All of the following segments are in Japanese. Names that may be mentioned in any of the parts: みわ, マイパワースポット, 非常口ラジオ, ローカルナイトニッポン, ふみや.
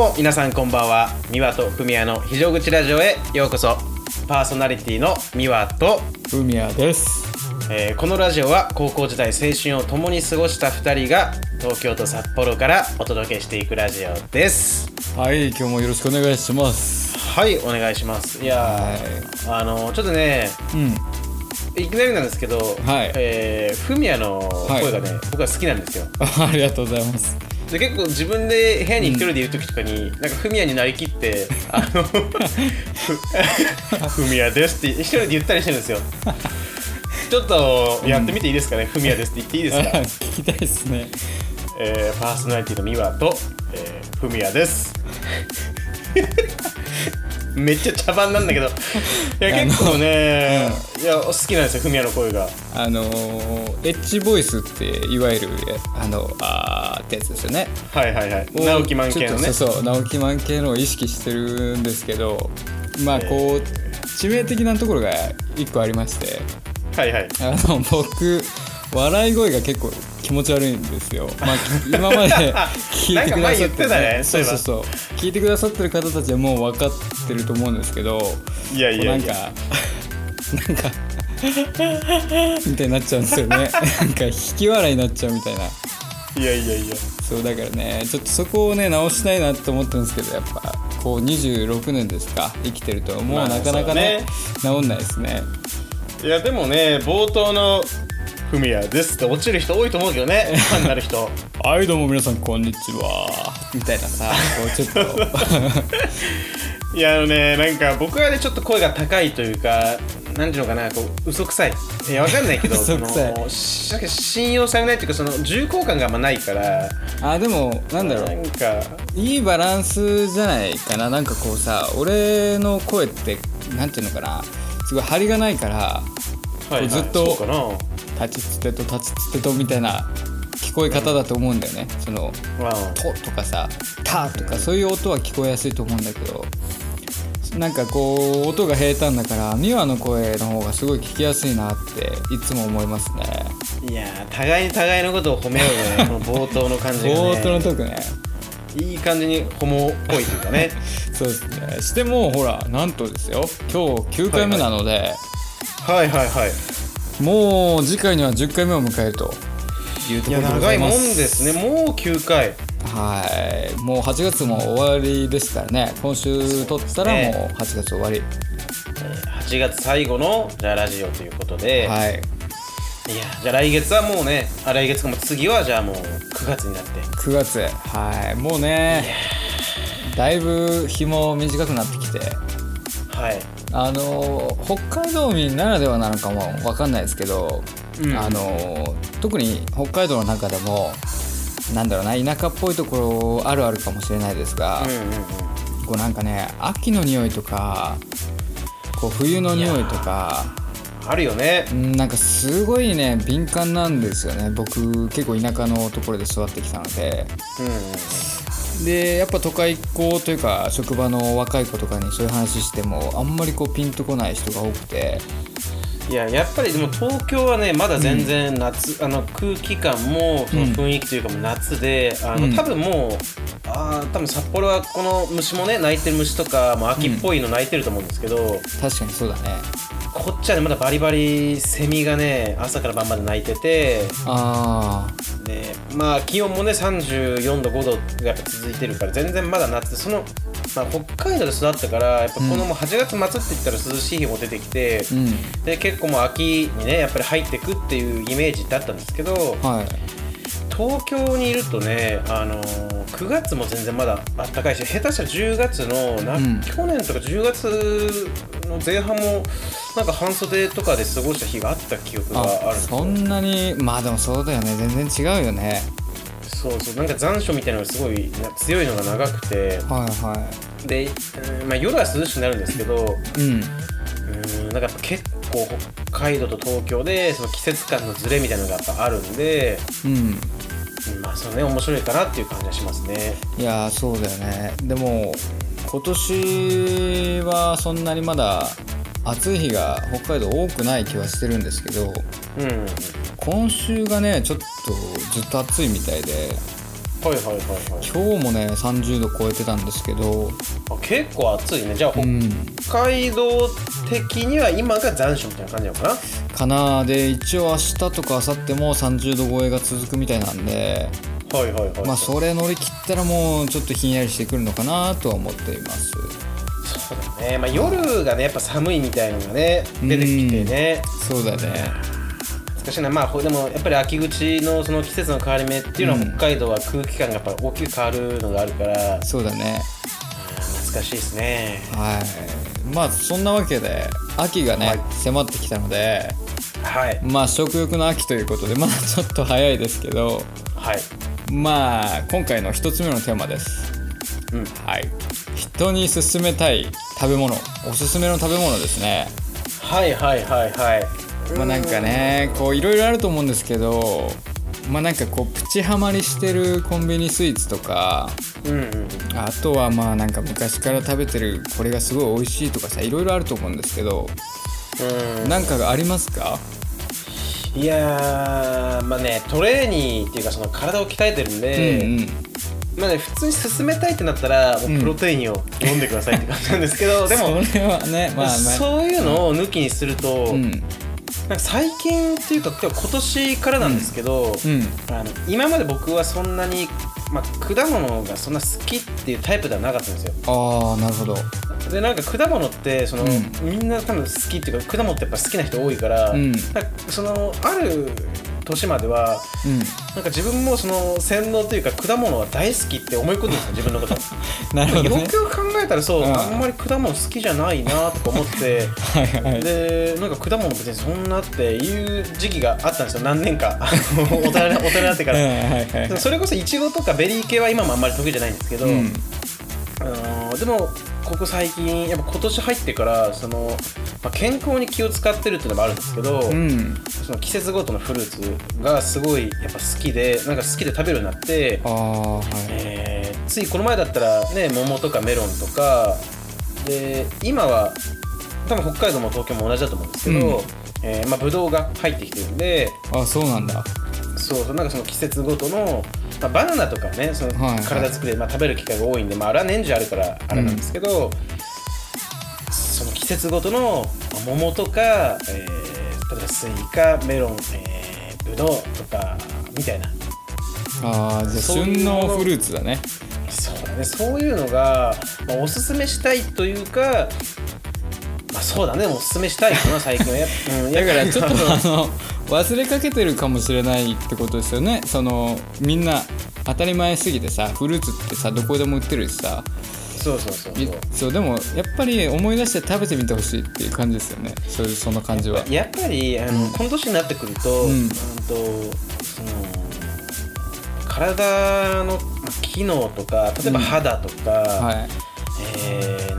も皆さんこんばんは。ミワとフミヤの非常口ラジオへようこそ。パーソナリティのミワとフミヤです。このラジオは高校時代青春を共に過ごした2人が東京と札幌からお届けしていくラジオです。はい、今日もよろしくお願いします。はい、お願いします。いやー、ちょっとね、いきなりなんですけど、フミヤの声がね、僕は好きなんですよ。ありがとうございます。で、結構自分で部屋に一人でいる時とかに、なんかフミヤになりきってフミヤですって一人で言ったりしてるんですよ。ちょっとやってみていいですかね。フミヤですって言っていいですか。聞きたいですね。パーソナリティのミワとフミヤです。めっちゃ茶番なんだけどいや結構ね、いや好きなんですよ、フミヤの声が。エッジボイスっていわゆるあーってやつですよね。はいはいはい。直木マン系のね。そうそう、直木マン系のを意識してるんですけど、まあこう致命的なところが一個ありまして、はいはい、僕笑い声が結構気持ち悪いんですよ。まあ、今まで聞いてくださってね、そうそうそう、聞いてくださってる方たちはもう分かってると思うんですけど、いやいやいや、なんかみたいになっちゃうんですよね。なんか引き笑いになっちゃうみたいな。いやいやいや。そうだからね、ちょっとそこをね直したいなと思ってるんですけど、やっぱこう26年ですか、生きてるともうなかなかね、治んないですね。いやでもね、冒頭のフミヤですって落ちる人多いと思うけどね、ファンになる人。はい、どうも皆さんこんにちはみたいなさ、こうちょっといやなんか僕はねちょっと声が高いというか、なんていうのかな、こう嘘くさい、いやわかんないけど信用されないというか、その重厚感があんまないから。あ、でもなんだろう、なんかいいバランスじゃないかな。なんかこうさ、俺の声ってなんていうのかな、すごい張りがないから、ずっと立ちつてと立ちつてとみたいな聞こえ方だと思うんだよね。そのととかさ、たとかそういう音は聞こえやすいと思うんだけど、なんかこう音が平坦だからミワの声の方がすごい聞きやすいなっていつも思いますね。いやー、互いに互いのことを褒めようね。この冒頭の感じがね、冒頭のトークね、いい感じにホモっぽいというかね。そうですね。してもほら、なんとですよ、今日9回目なので、はいはいはい、もう次回には10回目を迎えるというところでございます。いや長いもんですね、もう9回。はい、もう8月も終わりですからね。今週撮ったらもう8月終わり、8月最後のじゃあラジオということで、はい、いやじゃあ来月はもうね、来月かも、次はじゃあもう9月になって、9月、はい、もうねだいぶ日も短くなってきて、はい、北海道民ならではなのかも分かんないですけど、特に北海道の中でもなんだろうな、田舎っぽいところあるあるかもしれないですが、こうなんかね、秋の匂いとかこう冬の匂いとかあるよね。なんかすごいね敏感なんですよね。僕結構田舎のところで育ってきたので、でやっぱ都会っ子というか職場の若い子とかにそういう話してもあんまりこうピンとこない人が多くて、いややっぱりでも東京はねまだ全然夏、空気感もその雰囲気というかも夏で、多分もう多分札幌はこの虫もね、鳴いてる虫とかも秋っぽいの鳴いてると思うんですけど、確かにそうだね。こっちはねまだバリバリセミがね朝から晩まで鳴いてて、でまあ気温もね34度5度がやっぱ続いてるから全然まだ夏で、その、北海道で育ったからやっぱこのもう8月末って言ったら涼しい日も出てきて、で結構もう秋にねやっぱり入ってくっていうイメージだったんですけど、東京にいるとね、9月も全然まだあったかいし、下手したら10月の去年とか10月の前半もなんか半袖とかで過ごした日があった記憶があるんですよ。そんなに、まあでもそうだよね、全然違うよね。そうそう、なんか残暑みたいなのがすごい強いのが長くて、で、夜は涼しくなるんですけど、なんかやっぱ結構北海道と東京でその季節感のズレみたいなのがやっぱあるんで、まあそれね面白いかなっていう感じがしますね。いやーそうだよね。でも今年はそんなにまだ暑い日が北海道多くない気はしてるんですけど、今週がねちょっとずっと暑いみたいで、はいはいはいはい、今日もね30度超えてたんですけど、あ、結構暑いね。じゃあ北海道的には今が残暑みたいな感じなのかな、かなで一応明日とか明後日も30度超えが続くみたいなんで、はいはいはいはい、まあそれ乗り切ったらもうちょっとひんやりしてくるのかなとは思っています。そうだね、まあ、夜がねやっぱ寒いみたいなのがね出てきてね、そうだね、難しいな。まあでもやっぱり秋口のその季節の変わり目っていうのは北海道は空気感がやっぱ大きく変わるのがあるから、うん、そうだね、難しいですね。はい、まあそんなわけで秋がね、はい、迫ってきたので、はい、まあ食欲の秋ということでまだちょっと早いですけど、はい、まあ今回の一つ目のテーマです。うん、はい。人に勧めたい食べ物、おすすめの食べ物ですね。はいはいはいはい。まあなんかねこういろいろあると思うんですけど、まあなんかこうプチハマりしてるコンビニスイーツとか、あとはまあなんか昔から食べてるこれがすごい美味しいとかさ、いろいろあると思うんですけど、なんかがありますか？いやまあね、トレーニーっていうかその体を鍛えてるんで、まあね、普通に進めたいってなったらもうプロテインを飲んでくださいって感じなんですけど、でもそれはね、まあそういうのを抜きにすると、なんか最近っていうか今年からなんですけど、今まで僕はそんなに、まあ、果物がそんな好きっていうタイプではなかったんですよ。あーなるほど。でなんか果物ってその、みんな多分好きっていうか果物ってやっぱ好きな人多いから、なんかそのある年までは、なんか自分もその洗脳というか果物は大好きって思い込んでた自分のことなるほど、ね、よくよく考えたらそう、あんまり果物好きじゃないなとか思ってはい、はい、でなんか果物別にそんなっていう時期があったんですよ、何年か大人になってからはい、それこそイチゴとかベリー系は今もあんまり得意じゃないんですけど、でもここ最近やっぱ今年入ってからその、まあ、健康に気を使ってるっていうのもあるんですけど、その季節ごとのフルーツがすごいやっぱ好きで、なんか好きで食べるようになって、あ、はい、ついこの前だったらね桃とかメロンとかで、今は多分北海道も東京も同じだと思うんですけど、まあ、ブドウが入ってきてるんで、あ、そうなんだ、そう、なんかその季節ごとの、まあ、バナナとかねその体作りで、まあ、食べる機会が多いんで、まあ、あれは年中あるからあれなんですけど、その季節ごとの桃とか、例えばスイカ、メロン、ブドウとかみたいな、あ、じゃあ旬のフルーツだね。そうだね、そういうのが、まあ、おすすめしたいというか、まあ、そうだね、おすすめしたいかな最近はだからちょっと忘れかけてるかもしれないってことですよね。そのみんな当たり前すぎてさ、フルーツってさどこでも売ってるしさ、そうでもやっぱり思い出して食べてみてほしいっていう感じですよね。その感じはやっぱりこの年になってくると、その体の機能とか、例えば肌とか、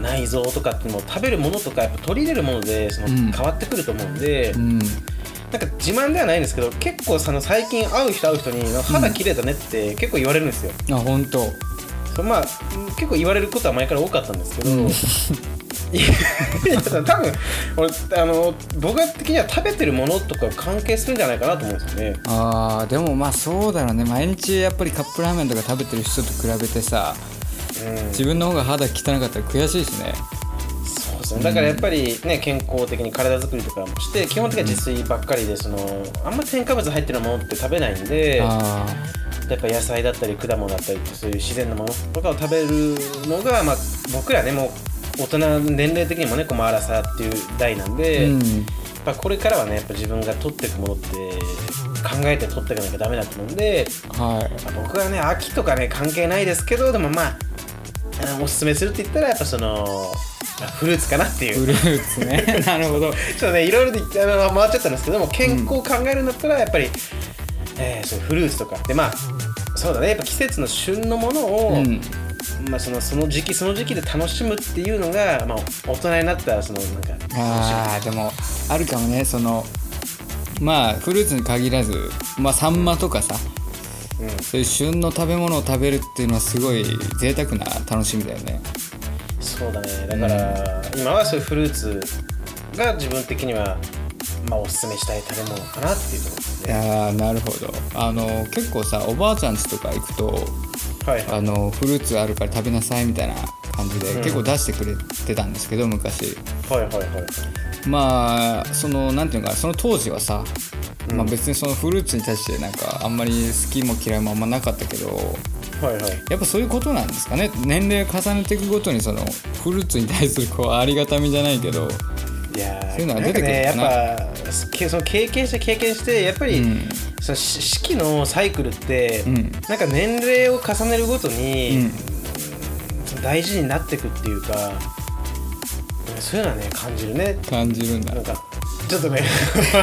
内臓とかっていうのも食べるものとかやっぱ取り入れるものでその変わってくると思うんで、なんか自慢ではないんですけど、結構その最近会う人に肌綺麗だねって結構言われるんですよ。あ、本当。そう、まあ結構言われることは前から多かったんですけど、多分俺僕的には食べてるものとか関係するんじゃないかなと思うんですよね。あ、でもまあそうだろうね。毎日やっぱりカップラーメンとか食べてる人と比べてさ、自分の方が肌汚かったら悔しいしね。だからやっぱりね、健康的に体作りとかもして、基本的には自炊ばっかりで、そのあんま添加物入ってるものって食べないんで、やっぱ野菜だったり果物だったりってそういう自然なものとかを食べるのが、まあ僕らねもう大人年齢的にもねこうアラサーっていう代なんで、やっぱこれからはねやっぱ自分が取っていくものって考えて取っていかなきゃダメだと思うんで、僕はね秋とかね関係ないですけど、でもまあおすすめするって言ったらやっぱそのフルーツかなっていう。フルーツねなるほど。ちょっとねいろいろ回っちゃったんですけども、健康を考えるんだったらやっぱり、そうフルーツとかで、まあそうだね、やっぱ季節の旬のものを、まあ、その時期その時期で楽しむっていうのが、まあ、大人になったらそのなんか、あ、でもあるかもね。そのまあフルーツに限らず、まあ、サンマとかさ、そういう旬の食べ物を食べるっていうのはすごい贅沢な楽しみだよね。そうだね、だから、今はそういうフルーツが自分的には、まあ、おすすめしたい食べ物かなっていうところですね。いや、なるほど。結構さおばあちゃん家とか行くと、はい、フルーツあるから食べなさいみたいな感じで結構出してくれてたんですけど、昔、はいはいはい、まあそのなんていうのか、その当時はさ、まあ、別にそのフルーツに対してなんかあんまり好きも嫌いもあんまなかったけど、はいはい、やっぱそういうことなんですかね。年齢重ねていくごとにそのフルーツに対するこうありがたみじゃないけど、いやそういうのが出てくるかな。なんかね、やっぱその経験してやっぱり、うん、その四季のサイクルって、うん、なんか年齢を重ねるごとに、うん、大事になってくっていうか、そういうのはね感じるね。感じるんだ。なんかちょっとね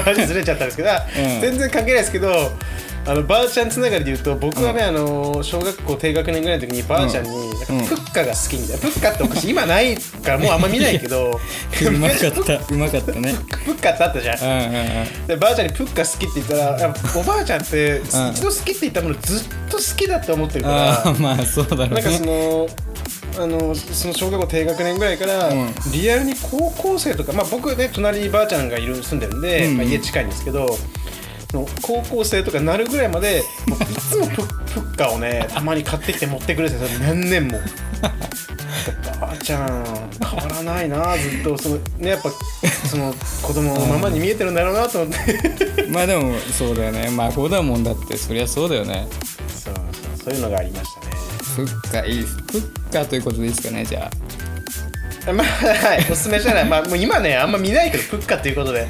話ずれちゃったんですけど、うん、全然関係ないですけど、ばあちゃんつながりで言うと僕はね、うん、小学校低学年ぐらいの時にばあちゃんに、うん、なんかプッカが好きみたいな、うん、プッカってお菓子今ないからもうあんま見ないけどうまかったねプッカってあったじゃん、うんうんうん、でばあちゃんにプッカ好きって言ったら、おばあちゃんって一度好きって言ったものずっと好きだって思ってるから、あまあそうだろうね。なんかその小学校低学年ぐらいから、うん、リアルに高校生とか、まあ、僕ね隣にばあちゃんが住んでるんで、うんうん、まあ、家近いんですけど、高校生とかなるぐらいまでもういつもプッカをねたまに買ってきて持ってくるんですよ、何年もばあちゃん変わらないな、ずっとその、ね、やっぱその子供のままに見えてるんだろうなと思ってまあでもそうだよね、孫だもんだってそりゃそうだよね。そういうのがありましたね。プッカいいです。プッカということでいいですかね、じゃあまあはいおすすめじゃない、まあもう今ねあんま見ないけどプッカということで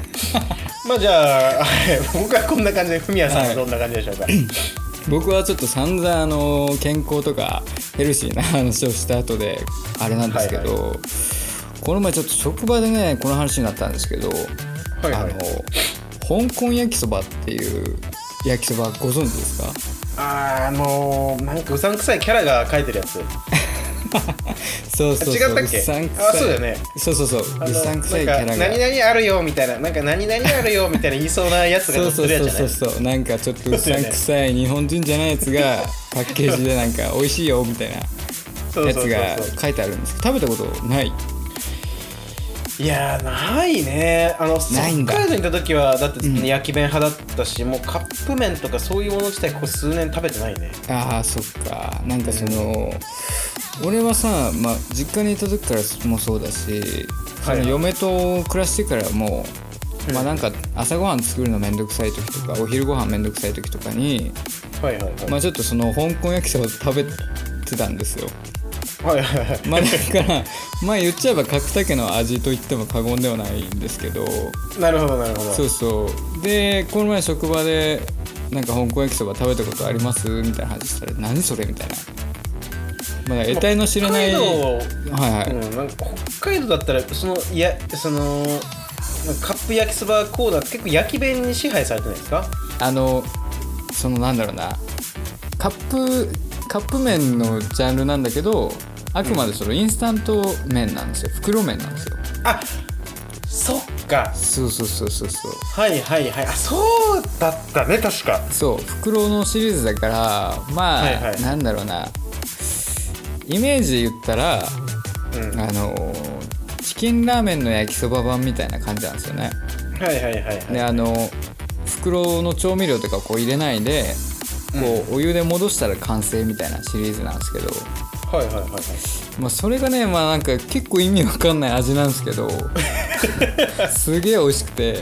まあじゃあ、はい、僕はこんな感じで、フミヤさんはどんな感じでしょうか、はい、僕はちょっと散々健康とかヘルシーな話をした後であれなんですけど、はいはい、この前ちょっと職場でねこの話になったんですけど、はいはい、香港焼きそばっていう焼きそばご存知ですか？なんかうさんくさいキャラが描いてるやつそう違ったっけ？そうだよね。そううさんくさいキャラが何々あるよみたいな、なんか何々あるよみたいな言いそうなやつが乗ってるやつじゃない？そうなんかちょっとうさんくさい日本人じゃないやつがパッケージでなんか美味しいよみたいなやつが書いてあるんですけど、食べたことない？いやないね。北海道にいた時はだって焼き麺派だったし、うん、もうカップ麺とかそういうもの自体ここ数年食べてないね。ああそっか。なんかその、うん、俺はさ、まあ、実家にいた時からもそうだし、はいはい、その嫁と暮らしてからも、うん、まあなんか朝ごはん作るのめんどくさい時とか、うん、お昼ごはんめんどくさい時とかに、はいはいはい、まあちょっとその香港焼きそば食べてたんですよ。はいはいはい、まあだからまあ言っちゃえば角田家の味と言っても過言ではないんですけど。なるほどなるほど。そうそうで、この前職場でなんか香港焼きそば食べたことありますみたいな話したら、何それみたいな、まだ得体の知れない、はいはい、うん、なんか北海道だったらそのカップ焼きそばコーナーって結構焼き弁に支配されてないですか？そのなんだろうな、カップ麺のジャンルなんだけど、あくまでそのインスタント麺なんですよ、袋麺なんですよ。あ、そっか。そう。はいはいはい。あ、そうだったね確か。そう、袋のシリーズだから、まあ、はいはい、なんだろうな、イメージで言ったら、うん、チキンラーメンの焼きそば版みたいな感じなんですよね。はいはいはい、はい。で、袋の調味料とかこう入れないで。こうお湯で戻したら完成みたいなシリーズなんですけど、はいはいはいはい、まあ、それがね、まあなんか結構意味わかんない味なんですけどすげえ美味しくて、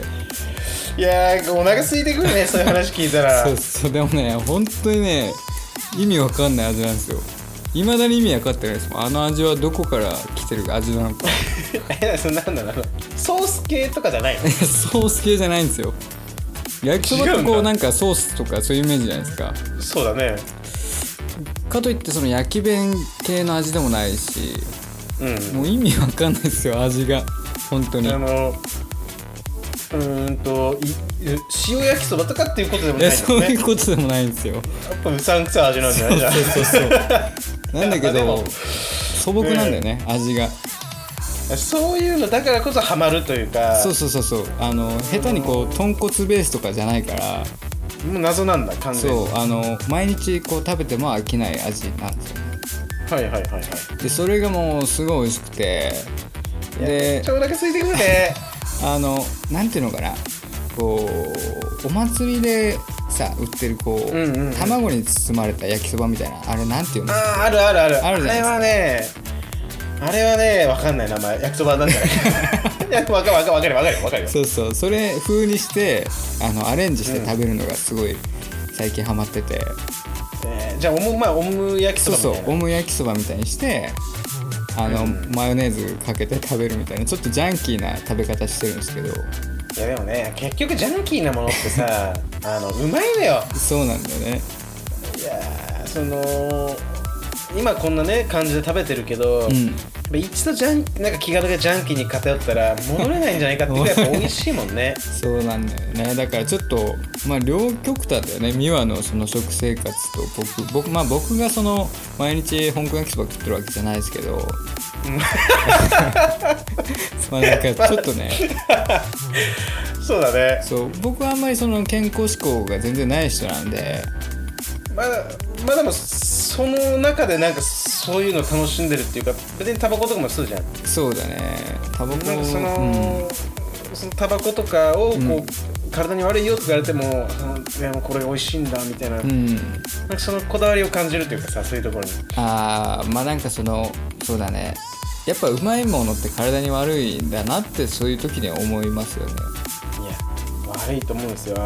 いやーお腹空いてくるねそういう話聞いたらそうでもね本当にね意味わかんない味なんですよ。いまだに意味わかってないです。あの味はどこから来てる味なのかなんだろう、ソース系とかじゃないのソース系じゃないんですよ。焼きそばってこうなんかソースとかそういうイメージじゃないですか。そうだね。かといってその焼き弁系の味でもないし、うん、もう意味わかんないですよ味が本当に。塩焼きそばとかっていうことでもないんですね。そういうことでもないんですよ。やっぱうさんくさい味なんじゃないじゃん。そうなんだけど素朴なんだよね、味が。そういうのだからこそハマるというか。そう下手にこう豚骨ベースとかじゃないからもう謎なんだ完全に。そう毎日こう食べても飽きない味なんですよね。はいはいはいはい。でそれがもうすごい美味しくて、でお腹空いてくるねなんていうのかな、こうお祭りでさ売ってるこう、うんうんうん、卵に包まれた焼きそばみたいなあれなんていうの？あああるあるあるあるじゃないですか。あれはねわかんない名前焼きそばなんじゃない？わかる。そうそうそれ風にしてアレンジして食べるのがすごい最近ハマってて。じゃあオム焼きそばみたいな。そうオム焼きそばみたいにして。うん、マヨネーズかけて食べるみたいなちょっとジャンキーな食べ方してるんですけどいやでもね結局ジャンキーなものってさうまいのよそうなんだよねいや今こんなね感じで食べてるけど、うん、一度なんか気軽でジャンキーに偏ったら戻れないんじゃないかっていうぐらいやっぱ美味しいもんねそうなんだよねだからちょっと、両極端だよね美和のその食生活と僕がその毎日香港焼きそば食ってるわけじゃないですけどなんかちょっとねそうだねそう僕はあんまりその健康志向が全然ない人なんででもその中でなんかそういうの楽しんでるっていうか別にタバコとかもそうじゃんそうだねタバコなんかそのタバコとかをこう、体に悪いよって言われてもいやもうこれ美味しいんだみたいな、なんかそのこだわりを感じるというかさそういうところになんかそうだねやっぱうまいものって体に悪いんだなってそういう時には思いますよね悪いと思うんですよ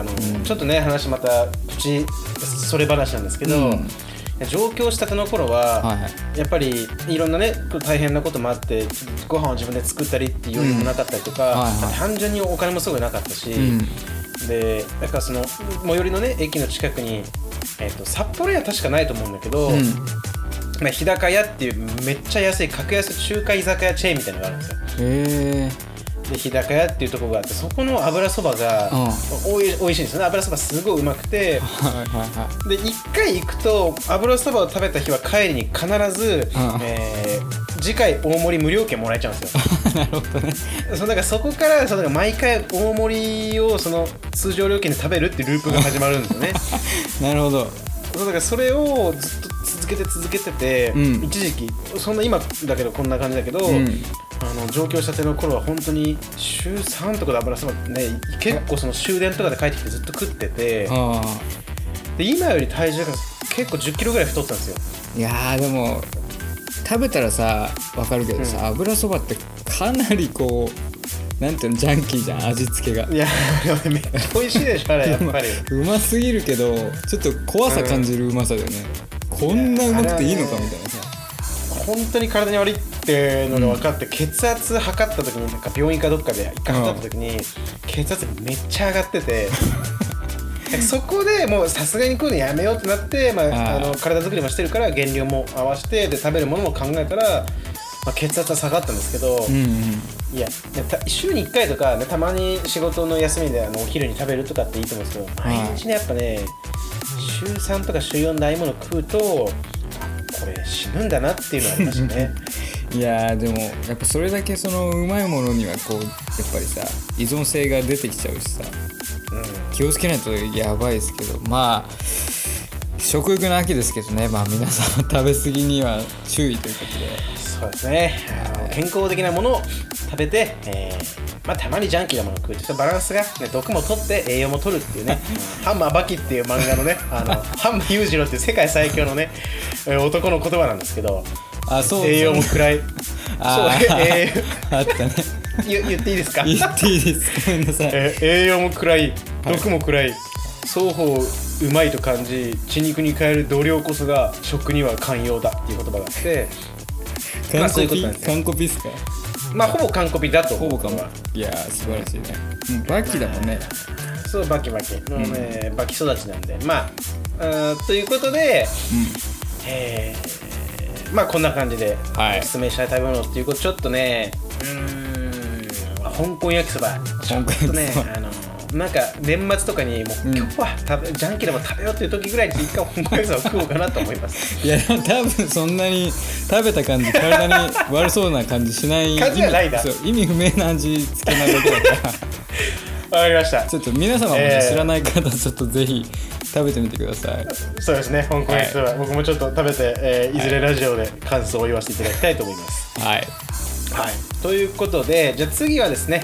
ちょっとね話また口それ話なんですけど、上京したての頃は、はいはい、やっぱりいろんなね大変なこともあってご飯を自分で作ったりっていう余裕もなかったりとか、はいはい、単純にお金もすごいなかったし、でだからその最寄りのね駅の近くに、札幌屋確かないと思うんだけど、日高屋っていうめっちゃ安い格安中華居酒屋チェーンみたいなのがあるんですよ。へーで日高屋っていうところがあってそこの油そばがおいしいんですよね油そばすごいうまくてで1回行くと油そばを食べた日は帰りに必ず次回大盛り無料券もらえちゃうんですよなるほどねそこから毎回大盛りをその通常料金で食べるっていうループが始まるんですよねなるほどだからそれをずっと続けてて、一時期そんな今だけどこんな感じだけど、上京したての頃は本当に週3とかで油そばね結構その終電とかで帰ってきてずっと食っててで今より体重が結構10キロぐらい太ったんですよいやーでも食べたらさ分かるけどさ、油そばってかなりこうなんていうのジャンキーじゃん味付けがいやめっちゃ美味しいでしょあれやっぱりうますぎるけどちょっと怖さ感じるうまさだよね、こんなうまくていいのかみたいなさ本当に体に悪いってのが分かって、血圧測った時になんか病院かどっかで一回測った時に、血圧めっちゃ上がっててそこでもうさすがに食うのやめようってなって、体作りもしてるから減量も合わせてで食べるものも考えたら、血圧は下がったんですけど、いや週に1回とか、ね、たまに仕事の休みでお昼に食べるとかっていいと思うんですけど毎日ねやっぱね週3とか週4でああいうもの食うとこれ死ぬんだなっていうのはありましたねいやでもやっぱそれだけそのうまいものにはこうやっぱりさ依存性が出てきちゃうしさ、気をつけないとやばいですけど食欲の秋ですけどね、皆さん食べ過ぎには注意ということでそうですね健康的なものを食べて、たまにジャンキーなものを食うとバランスが、毒も取って栄養も取るっていうねハンマーバキっていう漫画のねハンマー裕次郎っていう世界最強のね男の言葉なんですけどそう栄養も暗いあったね言っていいですかごめんなさい、栄養も暗い毒も暗い、双方うまいと感じ血肉に変える度量こそが食には寛容だっていう言葉があって完コピですかほぼ完コピだと思ういや素晴らしいね、バキだもんねそうバキ、バキ育ちなんでということで、こんな感じでおすすめしたい食べ物っていうことちょっとね香港焼きそばちょっとねなんか年末とかにもう今日はジャンキーでも食べようっていう時ぐらいに一回香港焼きそばを食おうかなと思いますいや多分そんなに食べた感じ体に悪そうな感じしない感じはないだ意味不明な味付けなだけだからわかりましたちょっと皆様も知らない方ちょっとぜひ食べてみてください、そうですね香港焼きそば、僕もちょっと食べて、いずれラジオで感想を言わせていただきたいと思いますということでじゃあ次はですね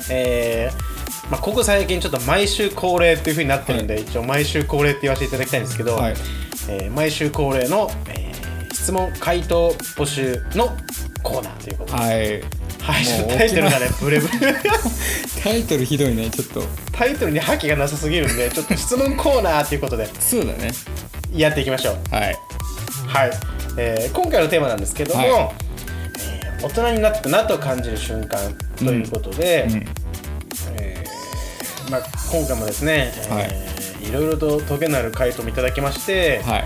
まあ、ここ最近ちょっと毎週恒例という風になってるんで、はい、一応毎週恒例って言わせていただきたいんですけど、はい、毎週恒例の、質問回答募集のコーナーということです。はい、タイトルがねブレブレタイトルひどいね。ちょっとタイトルに覇気がなさすぎるんでちょっと質問コーナーということでそうだねやっていきましょう。はい、はい、今回のテーマなんですけども、はい、大人になったなと感じる瞬間ということで、うんうん、まあ、今回もですね、いろいろとトゲのある回答もいただきまして、はい、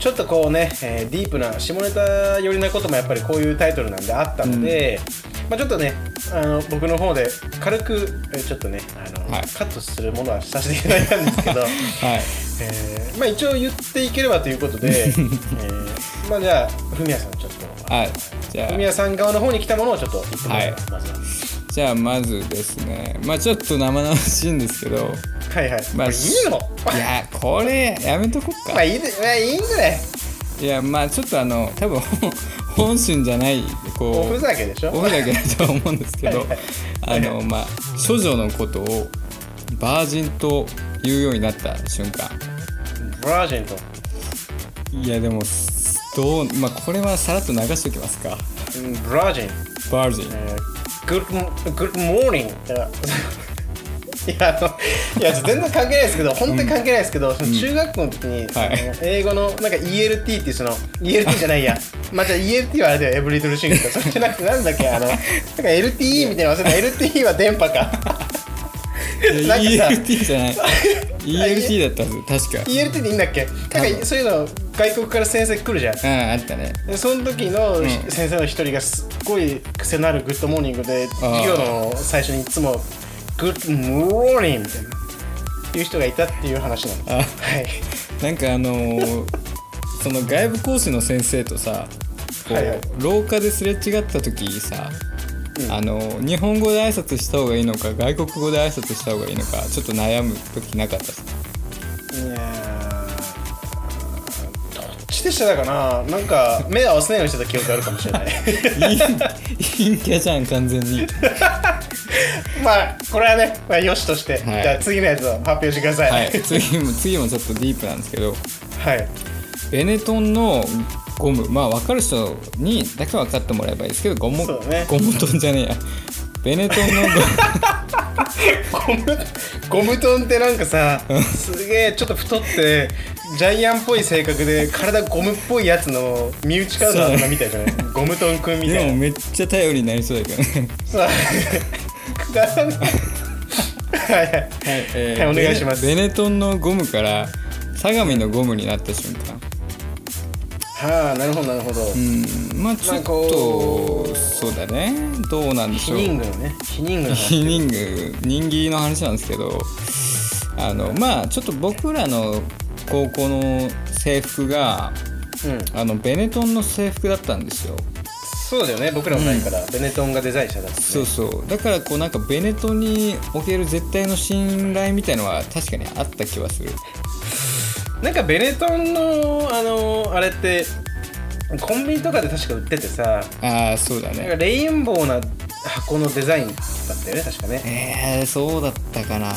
ちょっとこうね、ディープな下ネタ寄りなこともやっぱりこういうタイトルなんであったので、うん、まあ、ちょっとね僕の方で軽くちょっとねはい、カットするものはさせていただいたんですけど、はい、まあ、一応言っていければということで、まあ、じゃあフミヤさんちょっと、はい、じゃあフミヤさん側の方に来たものをちょっと言ってください。はい、まずはじゃあまずですね、まあ、ちょっと生々しいんですけど、はいはい、まあ、いいのいやこれやめとこっか、まあ、いいんぐらい。いや、まあちょっと多分本心じゃないこうおふざけでしょ、おふざけだと思うんですけどまあ処女のことをバージンと言うようになった瞬間。バージンと、いやでもどう、まあ、これはさらっと流しておきますか。バージンバージン、Good morning いや全然関係ないですけど本当に関係ないですけど、その中学校の時に、はい、英語のなんか ELT っていうその ELT じゃないやまあじゃあ ELT はあれだよエブリトルシングとかそれじゃなくてなんだっけなんか LTE みたいなの忘れた。LTE は電波かELT じゃない ELT だったはず確か ELT でいいんだっけ。なんかそういうの外国から先生来るじゃん、うん、あったね。でその時の、うん、先生の一人がすっごい癖のあるグッドモーニングで授業の最初にいつもグッドモーニングみたいな言う人がいたっていう話なんだ。はい、なんかその外部講師の先生とさこう、はいはい、廊下ですれ違った時さ、うん、日本語で挨拶した方がいいのか外国語で挨拶した方がいいのかちょっと悩む時なかったっすか。いやどっちでしたかな。なんか目合わせないようにしてた記憶あるかもしれない陰キャじゃん完全にまあこれはね、まあ、よしとして、はい、じゃあ次のやつを発表してください。はい、次もちょっとディープなんですけど、はい、ベネトンのゴム、まあ分かる人にだけ分かってもらえばいいですけどゴムトンじゃねえやベネトンのゴムトンってなんかさすげえちょっと太ってジャイアンっぽい性格で体ゴムっぽいやつの身内カードとかみたいじゃないゴムトンくんみたいな。でもめっちゃ頼りになりそうだけどねくだらないはいはい、はい、お願いします。ベネトンのゴムから相模のゴムになった瞬間。はあ、なるほどなるほど、うん、まあちょっとそうだねどうなんでしょう。ヒニングのね人気の話なんですけどまあちょっと僕らの高校の制服が、うん、ベネトンの制服だったんですよ。そうだよね僕らもないから、うん、ベネトンがデザインしただった、ね、そうだからこうなんかベネトンにおける絶対の信頼みたいのは確かにあった気はする。なんかベネトンのあれってコンビニとかで確か売っててさあそうだねなんかレインボーな箱のデザインだったよね確かね。そうだったかな。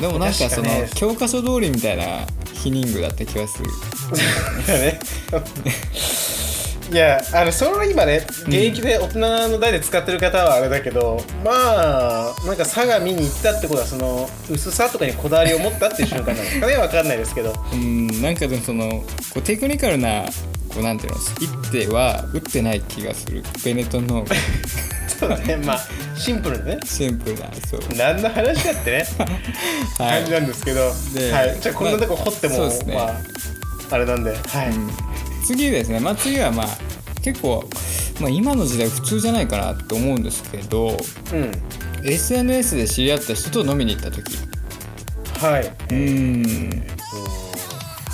でもなんかその教科書通りみたいなヒニングだった気がするだねいやそれ今ね現役で大人の代で使ってる方はあれだけど、うん、まあなんか相模に行ったってことはその薄さとかにこだわりを持ったっていう瞬間なんですかねわかんないですけどなんかでもそのこうテクニカルなこうなんていうの一手は打ってない気がするベネトンのそうねまあシンプルねシンプルなそう何の話だってね感じなんですけど、はい、じゃあこんなとこ掘っても、まあそうですね、まああれなんではい、うん次ですね、まあ、次はまあ結構、まあ、今の時代普通じゃないかなって思うんですけど、うん、SNS で知り合った人と飲みに行った時。はい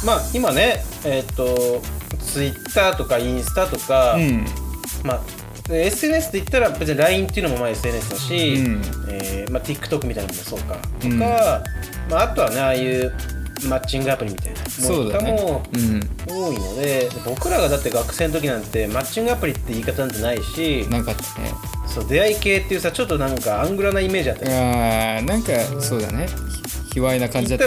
まあ今ねTwitter とかインスタとか、うんまあ、SNS って言ったら別に LINE っていうのもまあ SNS だし、うんまあ、TikTok みたいなのもそうかとか、うんまあ、あとはねああいうマッチングアプリみたいなそうだ、ね、も多いので、うん、僕らがだって学生の時なんてマッチングアプリって言い方なんてないしなんかねそう出会い系っていうさちょっとなんかアングラなイメージあったりなんか、うん、そうだね卑猥な感じだった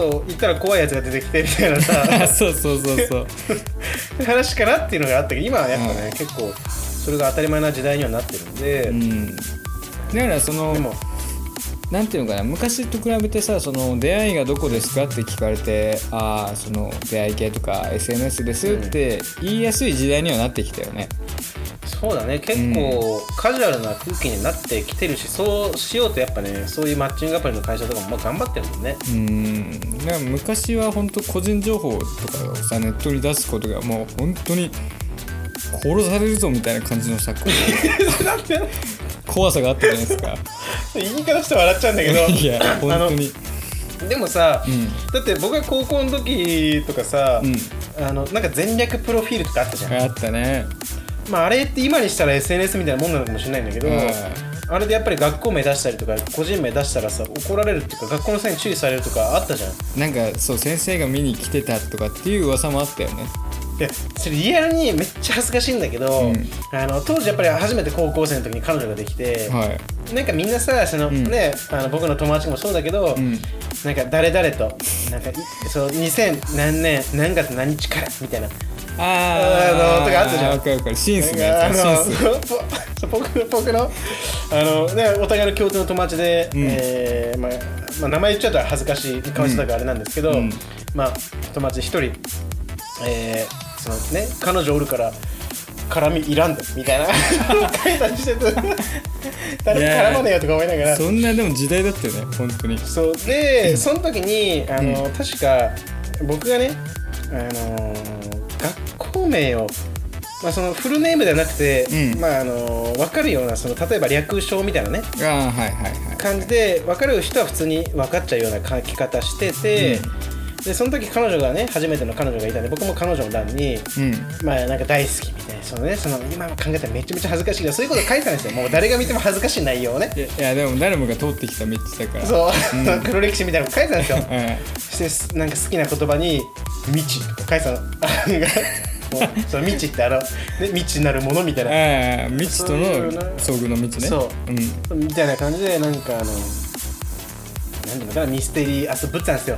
言ったら怖いやつが出てきてみたいなさそう話かなっていうのがあったけど今はやっぱね、うん、結構それが当たり前な時代にはなってるんで、うん、だからそのなんていうのかな昔と比べてさその出会いがどこですかって聞かれてああその出会い系とか SNS ですって言いやすい時代にはなってきたよね、うん、そうだね結構カジュアルな空気になってきてるし、うん、そうしようとやっぱねそういうマッチングアプリの会社とかも頑張ってるもんねうんだから昔は本当個人情報とかをさネットに出すことがもう本当に殺されるぞみたいな感じのさ怖さがあったじゃないですか言い方して笑っちゃうんだけどいや本当にでもさ、うん、だって僕が高校の時とかさ、うん、なんか全略プロフィールとかあったじゃんあったねまああれって今にしたら SNS みたいなもんなのかもしれないんだけど、うん、あれでやっぱり学校名出したりとか個人名出したらさ怒られるっていうか学校の先生に注意されるとかあったじゃんなんかそう先生が見に来てたとかっていう噂もあったよねいやそれリアルにめっちゃ恥ずかしいんだけど、うん、当時やっぱり初めて高校生の時に彼女ができて、はい、なんかみんなさその、うんね、僕の友達もそうだけど、うん、なんか誰々となんかそう2000何年何月何日からみたいなとかあったじゃん分かる分かるシンスのやつ僕のねお互いの共通の友達で、うんまあ、名前言っちゃったら恥ずかしい顔してたからあれなんですけど、うん、まあ友達1人そのね、彼女おるから絡みいらんでみたいな書いたりしてて誰も絡まねえよとか思いながらそんなでも時代だったよね本当にそうでその時にうん、確か僕がね、学校名を、まあ、そのフルネームではなくて、うんまあ分かるようなその例えば略称みたいなね感じで分かる人は普通に分かっちゃうような書き方してて、うんでその時彼女がね初めての彼女がいたんで僕も彼女の欄に、うん、まあなんか大好きみたいなそのねその今考えたらめちゃめちゃ恥ずかしいけどそういうこと書いてたんですよもう誰が見ても恥ずかしい内容をねいやでも誰もが通ってきた道だからそう、うん、黒歴史みたいなの書いてたんですよそしてなんか好きな言葉に未知とか書いてたのその未知ってね、未知なるものみたいな未知との遭遇の未知ねそう、うん、みたいな感じでなんかなんていうのかなミステリー遊ぶってたんですよ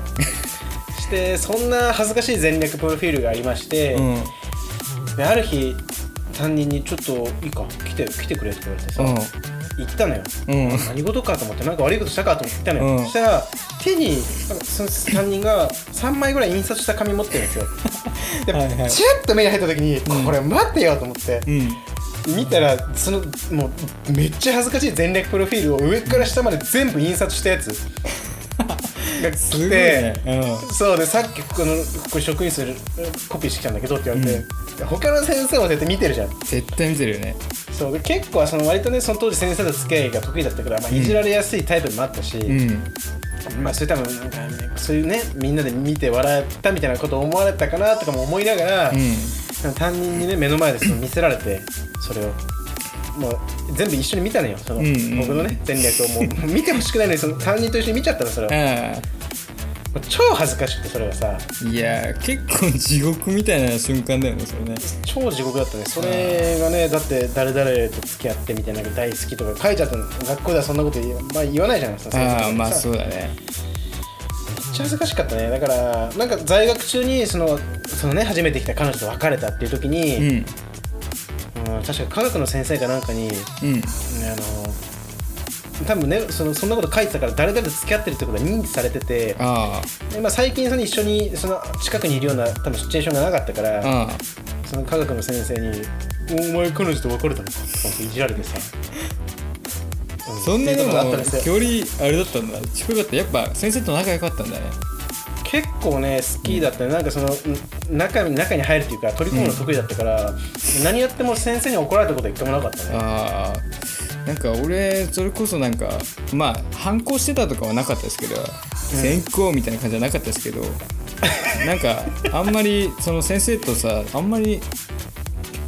でそんな恥ずかしい前略プロフィールがありまして、うん、である日担任にちょっといいか来てくれって言われてさ、うん、行ったのよ、うん、何事かと思ってなんか悪いことしたかと思って行ったのよ、うん、そしたら手にその担任が3枚ぐらい印刷した紙持ってるんですよではい、はい、チラッと目に入った時に、うん、これ待ってよと思って、うん、見たらそのもうめっちゃ恥ずかしい前略プロフィールを上から下まで全部印刷したやつすごいねうん、そうでさっきここ職員室コピーしてきたんだけどって言われて、うん、他の先生も絶対見てるじゃん絶対見てるよねそうで結構その割とねその当時先生の付き合いが得意だったから、まあ、いじられやすいタイプでもあったし、うん、まあそれ多分なんか、ね、そういうねみんなで見て笑ったみたいなことを思われたかなとかも思いながら、うん、担任にね目の前でその見せられてそれをもう全部一緒に見たのよその、うんうん、僕のね前略をもう見てほしくないのにその担任と一緒に見ちゃったのそれはもう超恥ずかしくてそれがさいや結構地獄みたいな瞬間だよねそれね超地獄だったねそれがねだって誰々と付き合ってみたいな大好きとか書いちゃったの学校ではそんなこと言わないじゃないですかああまあそうだねめっちゃ恥ずかしかったねだからなんか在学中にそのね初めて来た彼女と別れたっていう時に、うん確か科学の先生かなんかに、うん、多分ねそんなこと書いてたから誰々と付き合ってるってことが認知されててあで、まあ、最近その一緒にその近くにいるような多分シチュエーションがなかったからその科学の先生にお前彼女と別れたのかっていじられてさそんなでも距離あれだったんだ近かったやっぱ先生と仲良かったんだね結構ね好きだったね、うん、なんかその中に入るというか取り込むの得意だったから、うん、何やっても先生に怒られたことは一回もなかったねあなんか俺それこそなんかまあ反抗してたとかはなかったですけど、うん、先行みたいな感じはなかったですけどなんかあんまりその先生とさあんまり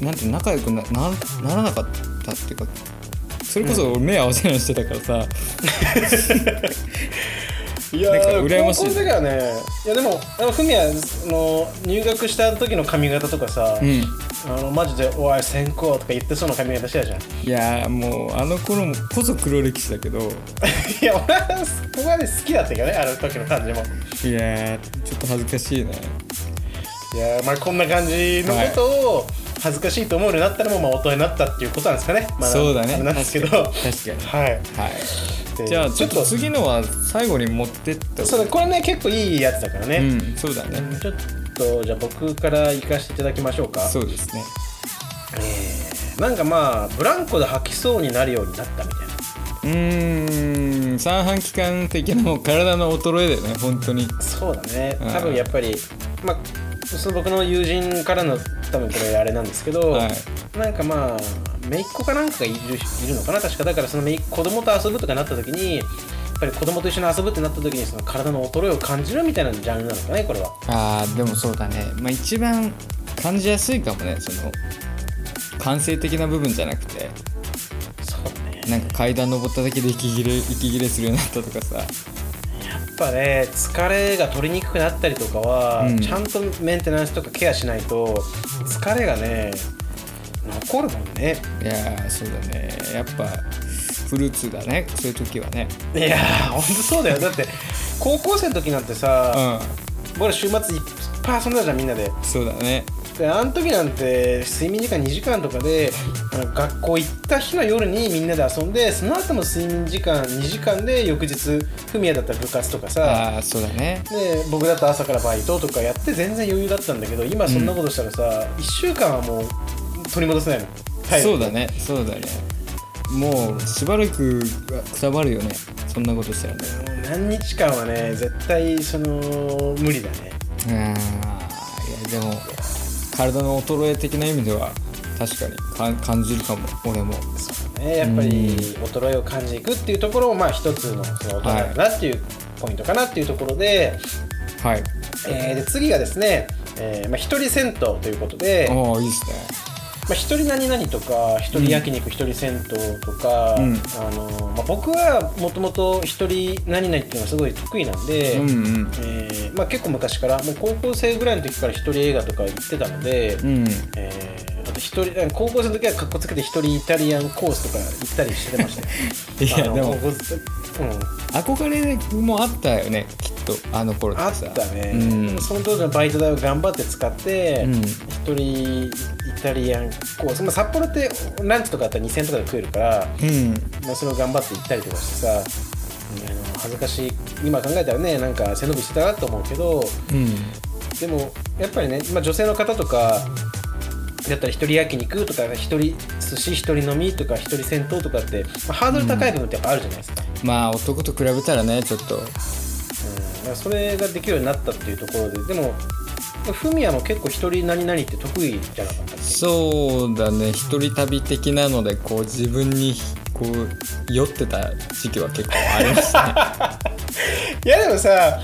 なんて仲良く ならなかったっていうかそれこそ俺目合わせないしてたからさ、うんいや羨ましい。高校生がね、いやでもフミヤの入学した時の髪型とかさ、うん、マジでおい先行とか言ってそうな髪型してたじゃん。いやもうあの頃もこそ黒歴史だけどいや俺はここまで好きだったけどね、あの時の感じも。いやちょっと恥ずかしいな。いやまあこんな感じのことを、はい、恥ずかしいと思うようになったらもうまあ大人になったっていうことなんですかね。まあ、そうだね。なんですけど、確かに。はいはい。じゃあちょっと次のは最後に持ってった。そうだ、これね結構いいやつだからね。うん、そうだね。ちょっとじゃあ僕から行かせていただきましょうか。そうですね。なんかまあブランコで吐きそうになるようになったみたいな。三半規管的なもう体の衰えだよね本当に。そうだね。多分やっぱりまあその僕の友人からの多分これあれなんですけど、はい、なんかまあ姪っ子かなんかがいるのかな確か。だからその子供と遊ぶとかなった時にやっぱり子供と一緒に遊ぶってなった時にその体の衰えを感じるみたいなジャンルなのかねこれは。ああでもそうだね。まあ一番感じやすいかもね、その感性的な部分じゃなくて。そうね。なんか階段登っただけで息切れするようになったとかさ。やっぱね疲れが取りにくくなったりとかは、うん、ちゃんとメンテナンスとかケアしないと疲れがね残るもんね。いやそうだね、やっぱフルーツだねそういう時はね。いやほんとそうだよだって高校生の時なんてさ、うん、僕ら週末いっぱい遊んだじゃんみんなで。そうだね。であの時なんて睡眠時間2時間とかで学校行った日の夜にみんなで遊んで、その後も睡眠時間2時間で翌日フミヤだったら部活とかさ。あそうだね。で僕だったら朝からバイトとかやって全然余裕だったんだけど、今そんなことしたらさ、うん、1週間はもう取り戻せないの。そうだねそうだね。もうしばらくくたばるよねそんなことしたらね。何日間はね絶対その無理だね。いやでも体の衰え的な意味では確かに感じるかも俺も。そうね、やっぱり衰えを感じていくっていうところもまあ一つの大人だなっていうポイントかなっていうところで、はい、で次がですね、まあ、一人銭湯ということで。おーいいですね。まあ、一人何々とか一人焼肉、うん、一人銭湯とか、うんまあ、僕はもともと一人何々っていうのがすごい得意なんで、うんうんまあ、結構昔からもう高校生ぐらいの時から一人映画とか行ってたので、うんあと一人高校生の時はかっこつけて一人イタリアンコースとか行ったりしてましたいやでも、うん、憧れもあったよねきっとあの頃ってさあったね、うん、その当時のバイト代を頑張って使って、うん、一人イタリアンコース、まあ、札幌ってランチとかあったら2000円とかで食えるから、うんまあ、それを頑張って行ったりとかしてさ、恥ずかしい今考えたらねなんか背伸びしてたなと思うけど、うん、でもやっぱりね、まあ、女性の方とかだったら一人焼肉とか一人寿司一人飲みとか一人銭湯とかって、まあ、ハードル高い部分ってやっぱあるじゃないですか、うん、まあ男と比べたらねちょっと、うん、それができるようになったっていうところで。でもフミヤも結構一人何々って得意じゃなかったっけ。そうだね、一人旅的なのでこう自分にこう酔ってた時期は結構ありましたねいやでもさ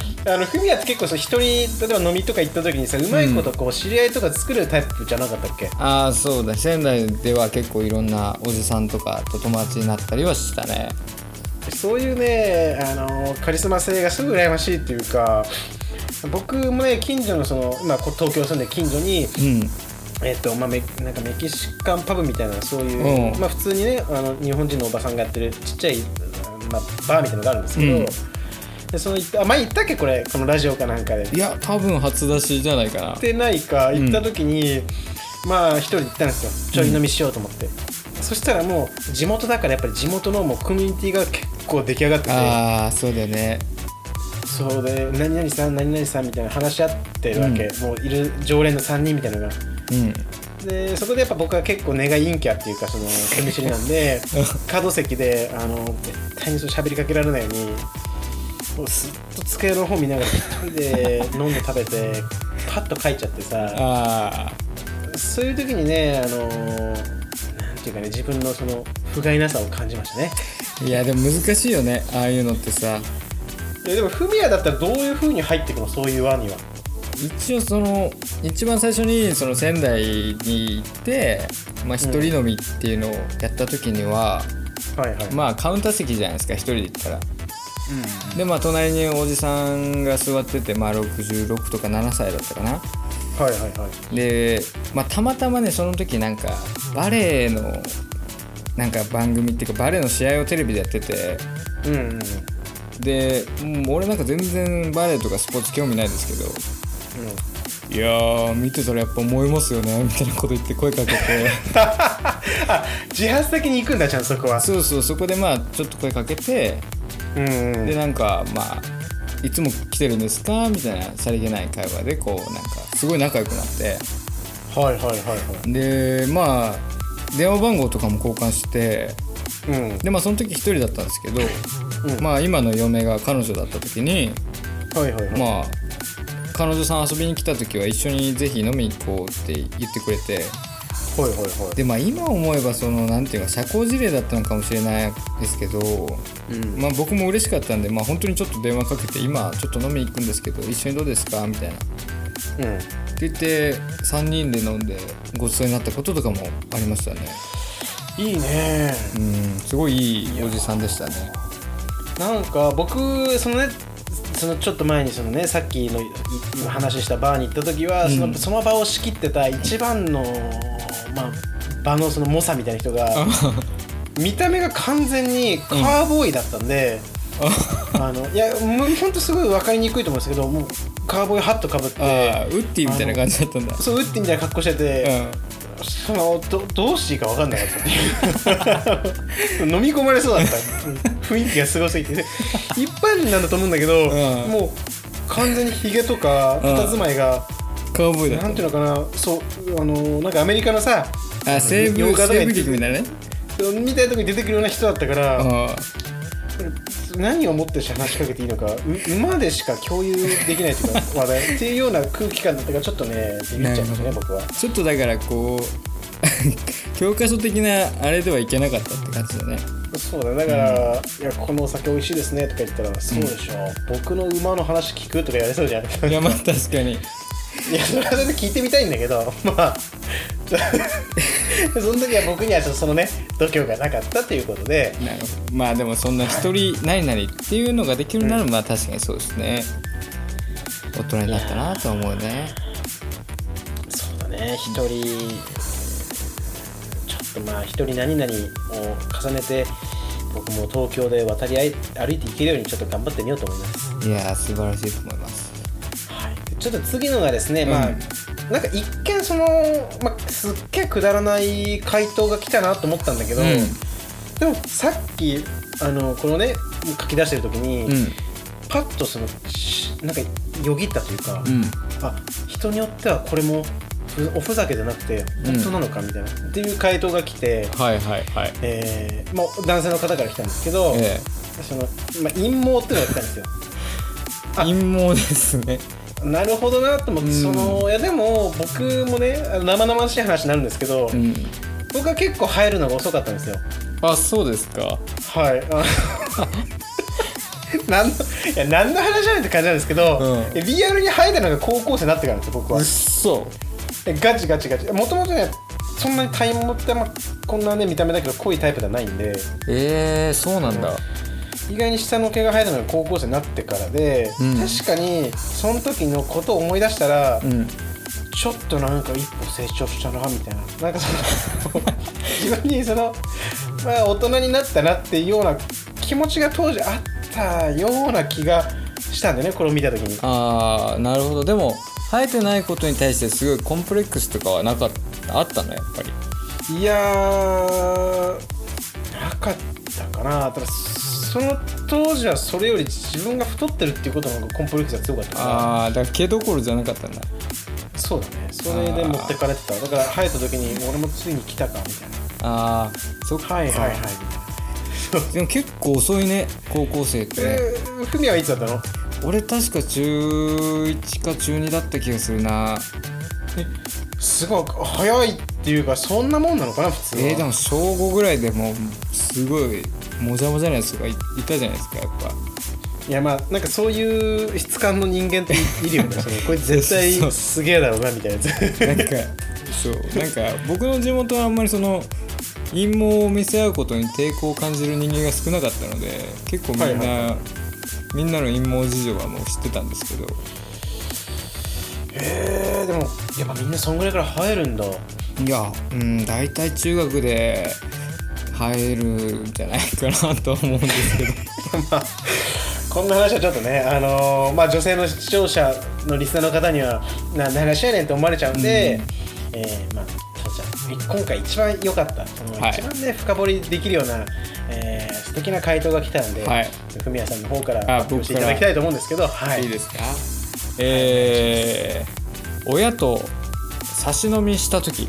フミヤって結構一人例えば飲みとか行った時にさうまいことこう知り合いとか作るタイプじゃなかったっけ、うん、ああそうだ、仙台では結構いろんなおじさんとかと友達になったりはしたね。そういうねカリスマ性がすごい羨ましいっていうか、僕もね近所のその今東京住んで近所に、うんまあ、なんかメキシカンパブみたいなそういう、うんまあ、普通にね日本人のおばさんがやってるちっちゃい、まあ、バーみたいなのがあるんですけど、うん、でその前行ったっけこれこのラジオかなんかで。いや多分初出しじゃないかな。行ってないか。行った時に、うん、まあ一人行ったんですよ、ちょい飲みしようと思って、うん、そしたらもう地元だからやっぱり地元のもうコミュニティが結構出来上がってて。ああそうだよね。そうで何々さん何々さんみたいな話し合ってるわけ、うん、もういる常連の3人みたいなのが、うん、でそこでやっぱ僕は結構根が陰キャっていうかその人見知りなんで角席で絶対にそう喋りかけられないようにもうずっと机の方見ながらで飲んで食べてパッと帰っちゃってさあ。そういう時にねなんていうかね自分のその不甲斐なさを感じましたね。いやでも難しいよねああいうのってさ。でもフミヤだったらどういう風に入ってくのそういう輪には。一応その一番最初にその仙台に行って、まあ、一人飲みっていうのをやった時には、うんはいはい、まあカウンター席じゃないですか一人で行ったら、うん、でまあ隣におじさんが座ってて、まあ、66とか7歳だったかな。はいはいはい、で、まあ、たまたまねその時なんかバレエのなんか番組っていうかバレエの試合をテレビでやってて、うんうんうん、で俺なんか全然バレエとかスポーツ興味ないですけど、うん、いやー見てたらやっぱ思いますよねみたいなこと言って声かけてあ自発的に行くんだちゃんそこは。そうそう、そこでまあちょっと声かけて、うんうん、でなんかまあいつも来てるんですかみたいなさりげない会話でこうなんかすごい仲良くなって、はいはいはいはい、でまあ電話番号とかも交換して、うん、でまあその時一人だったんですけど、うん、まあ今の嫁が彼女だった時に、はいはいはい、まあ彼女さん遊びに来た時は一緒にぜひ飲みに行こうって言ってくれて、はいはいはい、でまあ今思えばそのなんていうか社交辞令だったのかもしれないですけど、うん、まあ僕も嬉しかったんで、まあ本当にちょっと電話かけて今ちょっと飲みに行くんですけど一緒にどうですかみたいな、うん、って言って3人で飲んでごちそうになったこととかもありましたね。いいね、うん、すごいいいおじさんでしたね。なんか僕そのねそのちょっと前にそのねさっきの話したバーに行った時はその場を仕切ってた一番のまあ、場のその猛者みたいな人が見た目が完全にカーボーイだったんで、うん、いやほんとすごい分かりにくいと思うんですけどもうカーボーイハットかぶってウッディみたいな感じだったんだ。そうウッディみたいな格好してて、うん、その どうしていいか分かんなかったっていう飲み込まれそうだった雰囲気がすごすぎて一般人なんだと思うんだけど、うん、もう完全にヒゲとか佇まいが、うんなんていうのかな、そうなんかアメリカのさ西部劇みたいなねみたいなとこに出てくるような人だったから、あ何をもってして話しかけていいのか馬でしか共有できないというか話題っていうような空気感だったからちょっとねって言っちゃいましたね僕は。ちょっとだからこう教科書的なあれではいけなかったって感じだね。そうだ、だから、うん、いやこのお酒美味しいですねとか言ったら、うん、そうでしょ僕の馬の話聞くとかやれそうじゃんいやまあ確かにいやそれは全然聞いてみたいんだけどまあその時は僕にはそのね度胸がなかったということで、まあでもそんな一人何々っていうのができるなら、うん、まあ確かにそうですね大人になったなと思うね。そうだね一人ちょっとまあ一人何々を重ねて僕も東京で渡り歩いていけるようにちょっと頑張ってみようと思います。いや素晴らしいと思います。ちょっと次のがですね、まあ、うん、なんか一見その、まあ、すっげえくだらない回答が来たなと思ったんだけど、うん、でもさっきこのね書き出してる時に、うん、パッとそのなんかよぎったというか、うん、あ人によってはこれもおふざけじゃなくて本当なのかみたいな、うん、っていう回答が来て、はいはいはい、まあ、男性の方から来たんですけど、そのまあ、陰謀っていうのが来たんですよ陰謀ですねなるほどなと思って、うん、いやでも僕もね生々しい話になるんですけど、うん、僕は結構入るのが遅かったんですよ。あ、そうですか。はい何の話じゃないって感じなんですけど、うん、リアルに入るのが高校生になってからです僕は。うっそガチガチガチ。もともとねそんなに体毛って、まあ、こんなね見た目だけど濃いタイプではないんで、そうなんだ、うん、意外に下の毛が生えたのが高校生になってからで、うん、確かにその時のことを思い出したら、うん、ちょっとなんか一歩成長したなみたいな、なんかその自分にその、まあ、大人になったなっていうような気持ちが当時あったような気がしたんだよねこれを見た時に。ああなるほど。でも生えてないことに対してすごいコンプレックスとかはなかったあったのやっぱり。いやなかったかな。ただその当時はそれより自分が太ってるっていうことのコンプレックスが強かったから、あだから毛どころじゃなかったんだ。そうだね、それで持ってかれてた。だから生えた時に俺もついに来たかみたいな。ああそっか、はいはいはいみたいなでも結構遅いね高校生ってね。フミはいつだったの？俺確か中1か中2だった気がするな。すごい早いっていうかそんなもんなのかな普通は。でも小5ぐらいでもうすごいもじゃもじゃなやつがいたじゃないですかやっぱ。いやまあなんかそういう質感の人間っているよねこれ絶対すげえだろうなみたいなやつなんかそうなんか僕の地元はあんまりその陰謀を見せ合うことに抵抗を感じる人間が少なかったので結構みんなみんなの陰謀事情はもう知ってたんですけど、でもやっぱみんなそんぐらいから入るんだ。いや、うん、大体中学で入るんじゃないかなと思うんですけど、まあ、こんな話はちょっとね、まあ、女性の視聴者のリスナーの方には何の話やねんって思われちゃうんで、まあ、今回一番良かった、はい、一番ね深掘りできるような、素敵な回答が来たんで、フミヤさんの方から発表していただきたいと思うんですけど、はい、いいですか。親と差し飲みした時。い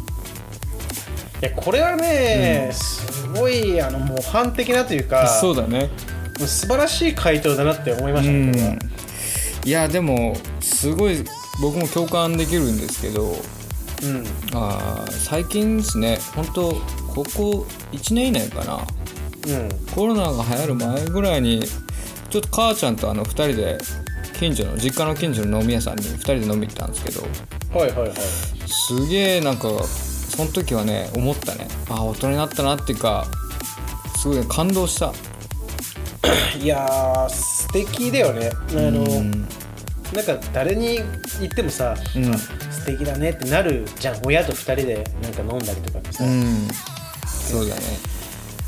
やこれはね、すごい模範的なというか、そうだね、素晴らしい回答だなって思いましたね。いやでもすごい僕も共感できるんですけど、最近ですね、本当ここ1年以内かな、コロナが流行る前ぐらいにちょっと母ちゃんと2人で実家の近所の飲み屋さんに2人で飲み行ったんですけど、はいはいはい、すげえなんかその時はね思ったね、あ大人になったなっていうか、すごい感動したいやー素敵だよね。なんか誰に言ってもさ、素敵だねってなるじゃん。親と2人でなんか飲んだりとかってさ、そうだね、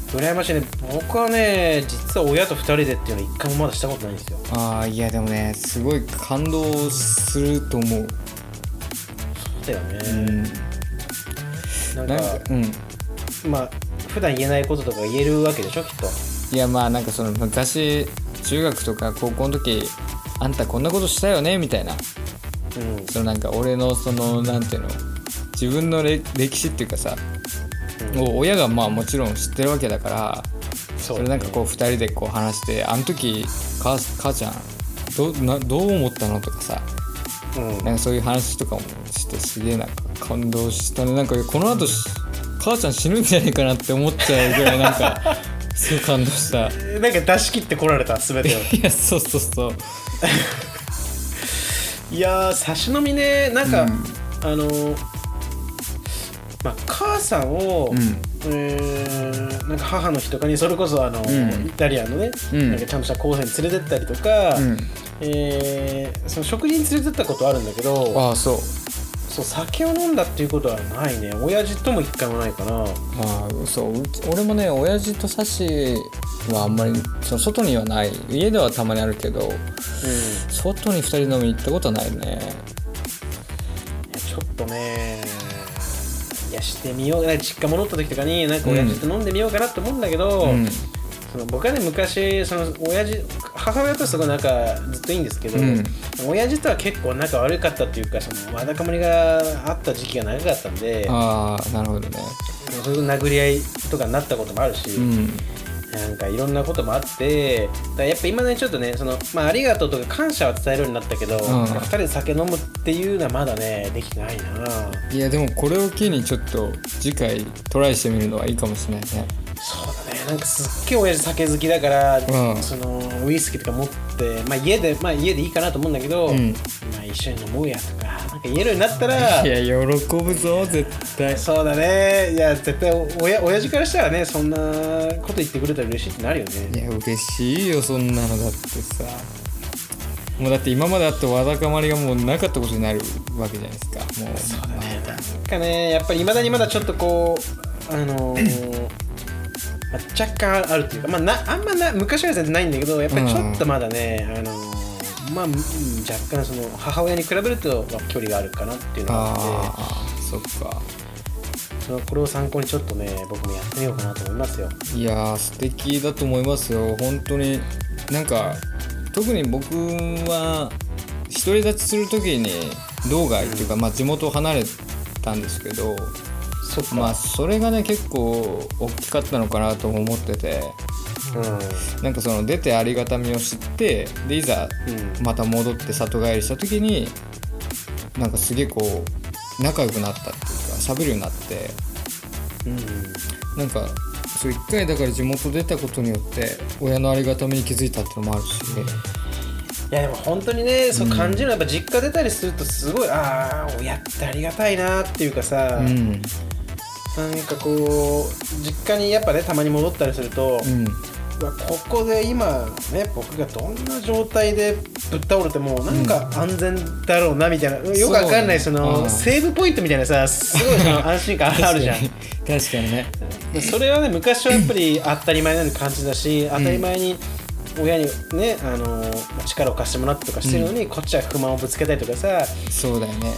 羨ましいね。僕はね実は親と2人でっていうのは一回もまだしたことないんですよ。いやでもねすごい感動すると思う。そうだよね、なんかまあ普段言えないこととか言えるわけでしょきっと。いやまあなんかその昔中学とか高校の時あんたこんなことしたよねみたいな、そのなんか俺のそのなんていうの自分の歴史っていうかさ、親がまあもちろん知ってるわけだから、それなんかこう2人でこう話して、あの時母ちゃん どう思ったのとかさ、なんかそういう話とかもして、すげえなんか感動したね。なんかこの後母ちゃん死ぬんじゃないかなって思っちゃうぐらいなんかすごい感動したなんか出し切ってこられた全てをいやそうそうそういや差し飲みね、なんか、まあ、母さんを、なんか母の日とかにそれこそイタリアンのね、なんかちゃんとした後輩に連れてったりとか、その食事に連れてったことあるんだけど、そう酒を飲んだっていうことはないね。親父とも一回もないかな。俺もね親父とサシはあんまりその外にはない、家ではたまにあるけど、外に2人飲み行ったことはないね。いやちょっとねしてみよう、実家戻った時とかになんか親父と飲んでみようかなって思うんだけど、その僕はね昔その母親とすごい仲ずっといいんですけど、親父とは結構仲悪かったっていうか、そのわだかまりがあった時期が長かったんで、なるほどね、そういう殴り合いとかになったこともあるし、なんかいろんなこともあって、だやっぱ今ねちょっとねその、まあ、ありがとうとか感謝は伝えるようになったけど、2人で酒飲むっていうのはまだねできてないな。いやでもこれを機にちょっと次回トライしてみるのはいいかもしれないね。そうだね、なんかすっげえ親父酒好きだから、そのウイスキーとか持って、まあ、家でいいかなと思うんだけど、まあ、一緒に飲もうやとかなんか言えるようになったらいや喜ぶぞ絶対。そうだね、いや絶対親父からしたらねそんなこと言ってくれたら嬉しいってなるよね。いや嬉しいよそんなの。だってさ、もうだって今まであったわだかまりがもうなかったことになるわけじゃないですか。もうそうだね、なんかねやっぱり未だにまだちょっとこうまあ、若干あるというか、まあ、あんま昔は全然ないんだけど、やっぱりちょっとまだね、まあ、若干その母親に比べると距離があるかなっていうのがあって、そっか、これを参考にちょっとね僕もやってみようかなと思いますよ。いや素敵だと思いますよ本当に。なんか特に僕は独り立ちするときに道外っていうか、まあ、地元を離れたんですけど、まあ、それがね結構大きかったのかなと思ってて、なんかその出てありがたみを知って、でいざまた戻って里帰りした時になんかすげえこう仲良くなったっていうか喋るようになって、なんかそう一回だから地元出たことによって親のありがたみに気づいたってのもあるし、いやでも本当にねそう感じるのはやっぱ実家出たりするとすごい、親ってありがたいなっていうかさ、なんかこう実家にやっぱねたまに戻ったりすると、ここで今ね、僕がどんな状態でぶっ倒れてもなんか安全だろうなみたいな、うん、よくわかんない、そのセーブポイントみたいなさ、すごい安心感あるじゃん。確かにね。それはね、昔はやっぱり当たり前な感じだし、当たり前に親にね、力を貸してもらってとかしてるのに、うん、こっちは不満をぶつけたりとかさ、そうだよね、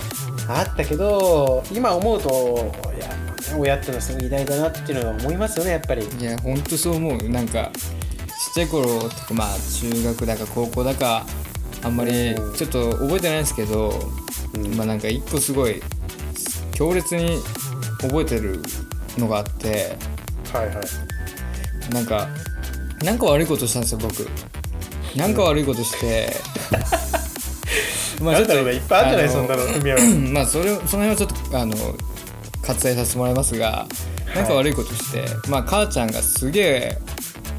あったけど、今思うといや親ってのはすごい偉大だなっていうのは思いますよね、やっぱり。いや本当そう思う。なんかちっちゃい頃とか、まあ中学だか高校だかあんまりちょっと覚えてないんですけど、うん、まあなんか一個すごい強烈に覚えてるのがあって、はいはい、なんか悪いことしたんですよ僕。なんか悪いことして、まあちょっといっぱいあるじゃないそんなの海は。まあその辺はちょっと割愛させてもらいますが、なんか悪いことして、はい、まあ母ちゃんがすげえ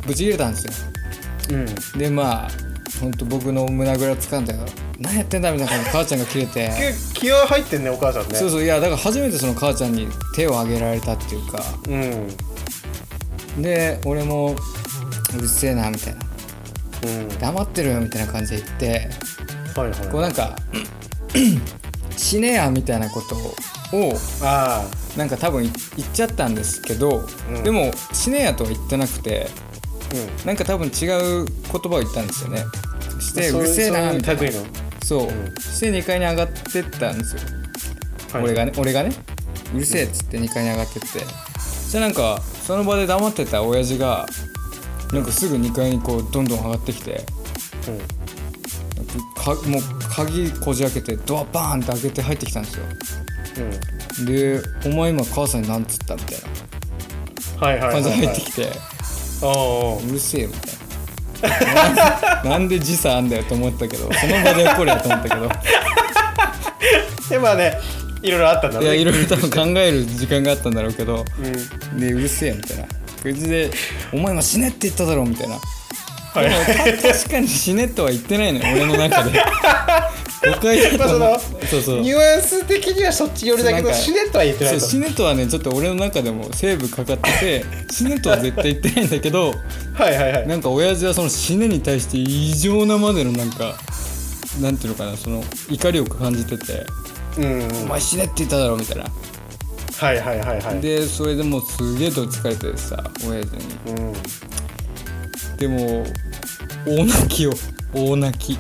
ぶち切れたんですよ。うん、でまあ本当僕の胸ぐらつかんだよ。何やってんだみたいな感じで母ちゃんが切れて。気合入ってんねお母さんね。そうそう、いやだから初めてその母ちゃんに手を挙げられたっていうか。うん、で俺もうるせえなみたいな、うん、黙ってるよみたいな感じで言って、はいはい、こうなんか死ねやみたいなことをなんか多分言っちゃったんですけど、うん、でも死ねやとは言ってなくて、うん、なんか多分違う言葉を言ったんですよね。してうるせえなみたいな、そう、うん、して2階に上がってったんですよ、はい、俺がねうるせえっつって2階に上がってって、うん、じゃあなんかその場で黙ってた親父がなんかすぐ2階にこうどんどん上がってきて、うん、もう鍵こじ開けてドアバーンって開けて入ってきたんですよ、うん、でお前今母さんに何つったみたいな、はいはいはいはい、入ってきて、うるせえみたいななんで時差あんだよと思ったけど、その場で怒るやと思ったけどでもね、いろいろあったんだろうね、いろいろ多分考える時間があったんだろうけど、うん、でうるせえみたいなでお前今死ねって言っただろみたいな、はい、確かに死ねとは言ってないのよ俺の中で誤解だと思う。そうそう、ニュアンス的にはそっち寄りだけど死ねとは言ってないと。そう死ねとはねちょっと俺の中でもセーブかかってて死ねとは絶対言ってないんだけどはいはい、はい、なんか親父はその死ねに対して異常なまでのなんかなんていうのかな、その怒りを感じてて、うん、お前死ねって言っただろみたいな、はいはいはいはい、でそれでもうすげえどっちかれてさ親父に、うん、でも大泣き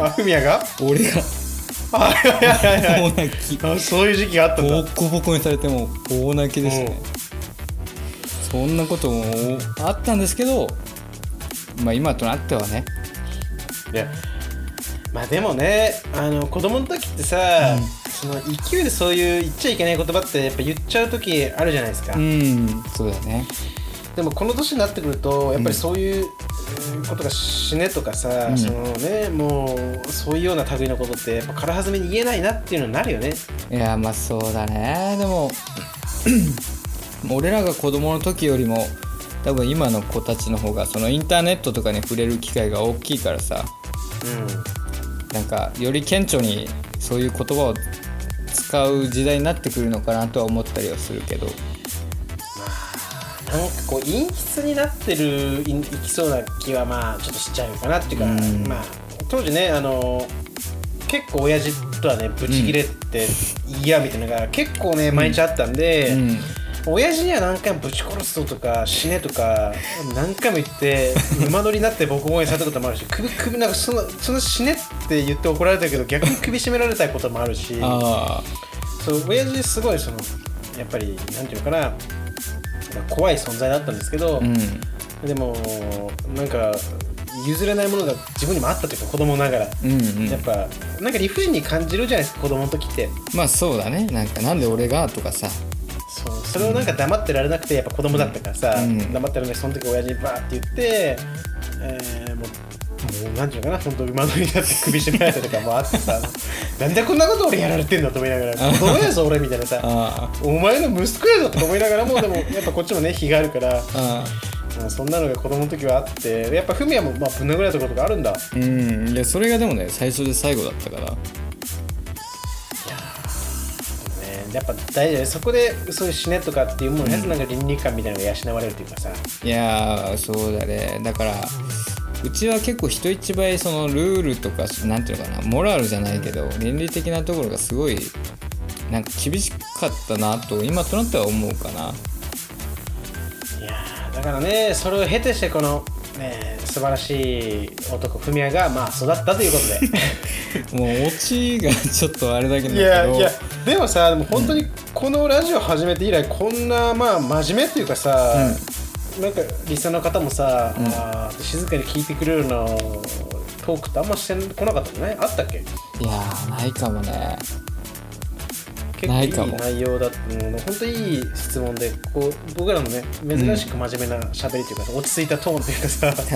あ、フミヤが俺が大泣き、あ、そういう時期があったんだ。ボコボコにされても大泣きでしたね、うん、そんなこともあったんですけど、まあ今となってはね、いやまあでもね、子供の時ってさ、うん、その勢いでそういう言っちゃいけない言葉ってやっぱ言っちゃう時あるじゃないですか。うん、そうだね。でもこの年になってくるとやっぱりそういうことが死ねとかさ、うん、そのね、もうそういうような類のことってやっぱからはずめに言えないなっていうのになるよね。いやまあそうだね。でも俺らが子供の時よりも多分今の子たちの方がそのインターネットとかに触れる機会が大きいからさ、うん、なんかより顕著にそういう言葉を使う時代になってくるのかなとは思ったりはするけど、まあなんかこう陰湿になってるいきそうな気はまあちょっとしちゃうかなっていうか、うん、まあ当時ね結構親父とはねブチ切れって嫌みたいなのが結構ね、うん、毎日あったんで、うんうん、親父には何回もぶち殺すぞとか死ねとか何回も言って馬乗りになって僕も応援されたこともあるし、首なんかその死ねって言って怒られたけど逆に首絞められたこともあるし、そう親父すごいそのやっぱりなんていうのかな、怖い存在だったんですけど、うん、でもなんか譲れないものが自分にもあったというか子供ながら、うんうん、やっぱなんか理不尽に感じるじゃないですか子供の時って。まあそうだね、なんで俺がとかさ、それをなんか黙ってられなくて、やっぱ子供だったからさ、うん、黙ってられない、その時親父にバーって言って、もう何て言うのかな、本当馬乗りになって首絞められたとかもあってさなんでこんなこと俺やられてんだと思いながら子供やぞ俺みたいなさお前の息子やぞとか思いながらも、でもやっぱこっちもね非があるからそんなのが子供の時はあって、やっぱフミヤもまあぶん殴られたことがあるんだ。うん、いやそれがでもね最初で最後だったから。やっぱ大事だね。そこでそういう死ねとかっていうものやつなんか倫理観みたいなのが養われるというかさ、いやそうだね。だからうちは結構人一倍そのルールとかなんていうのかな、モラルじゃないけど倫理的なところがすごいなんか厳しかったなと今となっては思うかな。いやだからね、それを経てしてこのね、素晴らしい男フミヤがまあ育ったということでもうオチがちょっとあれだけなんだけど、いやでもさ、でも本当にこのラジオ始めて以来こんなまあ真面目っていうかさ、なんかリスナーの方もさ、まあ、静かに聞いてくれるのトークってあんましてこなかったのね。あったっけ？いやないかもね。結構いい内容だったの、本当にいい質問で、こう僕らのね珍しく真面目な喋りというか、落ち着いたトーンというかさ、確か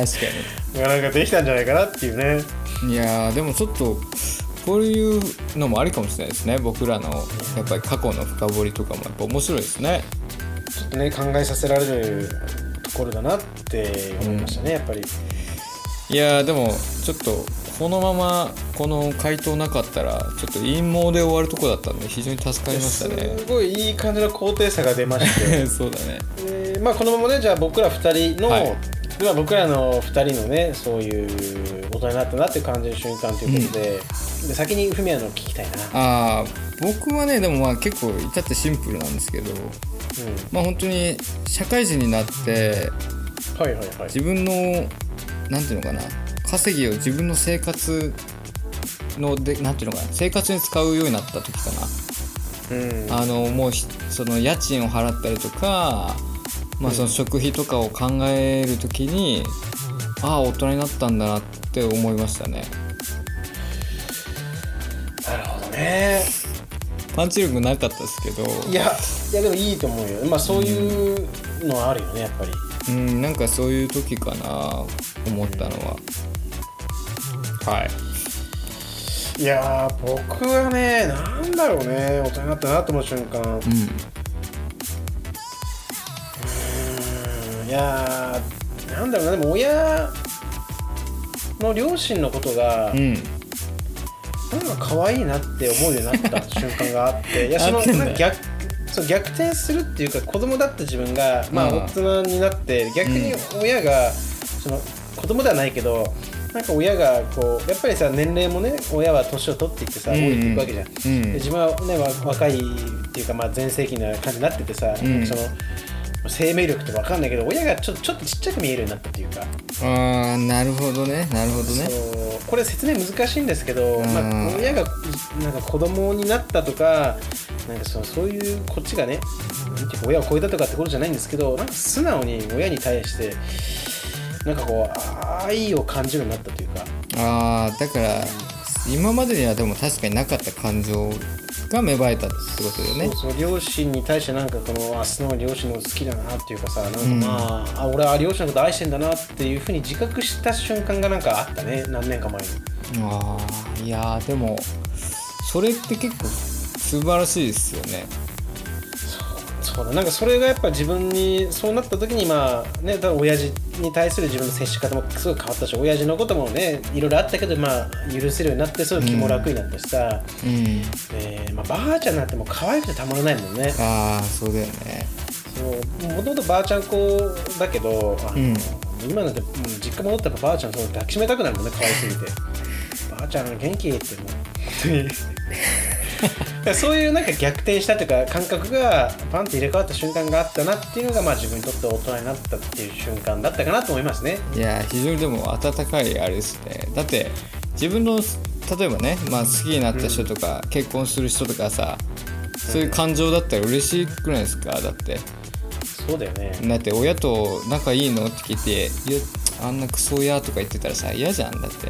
になんかできたんじゃないかなっていうね。いやでもちょっとこういうのもありかもしれないですね。僕らのやっぱり過去の深掘りとかもやっぱ面白いですね。ちょっとね考えさせられるところだなって思いましたね、やっぱり。いやでもちょっとこのままこの回答なかったらちょっと陰謀で終わるとこだったので非常に助かりましたね。すごいいい感じの肯定さが出ましてそうだね、まあ、このままねじゃあ僕ら2人の、僕らの2人のねそういう大人になったなって感じる瞬間ということで、で先にフミヤの聞きたいな。あ僕はねでもまあ結構至ってシンプルなんですけど、まあ本当に社会人になって、自分のなんていうのかな、稼ぎを自分の生活のでなんていうのかな、生活に使うようになった時かな、もうその家賃を払ったりとか、まあ、その食費とかを考える時に、ああ大人になったんだなって思いましたね。なるほどね。パンチ力なかったですけど、いやでもいいと思うよ。まあそういうのはあるよね、やっぱり。なんかそういう時かな思ったのは。いや僕はねなんだろうね、大人になったなと思う瞬間、いやなんだろうな、でも親の両親のことが、なんか可愛いなって思うようになった瞬間があっていやそのなんか逆転するっていうか、子供だった自分が、まあ、大人になって、逆に親が、その子供ではないけどなんか親がこうやっぱりさ年齢もね、親は年を取っていってさ老いていくわけじゃん、で自分は、ね、若いっていうかまあ全盛期な感じになっててさ、その生命力って分かんないけど親がちょっとちっちゃく見えるようになったっていうか。ああなるほどね、なるほどね。そうこれ説明難しいんですけど、まあ、親がなんか子供になったとかなんかそういうこっちがね親を超えたとかってことじゃないんですけど、なんか素直に親に対してなんかこう愛を感じるようになったというか。ああだから今までにはでも確かになかった感情が芽生えたってことだよね。そう両親に対してなんかこのあ素直に両親の好きだなっていうかさ、なんかまあ、俺は両親のこと愛してんだなっていうふうに自覚した瞬間がなんかあったね、何年か前に。いやでもそれって結構素晴らしいですよね。そうだ、なんかそれがやっぱ自分にそうなった時にまあね、親父に対する自分の接し方もすごい変わったし、親父のこともねいろいろあったけどまあ許せるようになってすごい気も楽になったしさ、まあ、ばあちゃんなんてもう可愛くてたまらないもんね。ああそうだよね。もともとばあちゃん子だけど、今なんて実家戻ったらばあちゃんそう抱きしめたくなるもんね、可愛すぎてばあちゃん元気ってもう本当にそういうなんか逆転したというか感覚がパンって入れ替わった瞬間があったなっていうのが、まあ自分にとって大人になったっていう瞬間だったかなと思いますね。いや非常にでも温かいあれですね。だって自分の例えばね、まあ、好きになった人とか、結婚する人とかさ、そういう感情だったら嬉しくないですか。だってそうだよね。だって親と仲いいのって聞いていやあんなクソ親とか言ってたらさ嫌じゃん。だって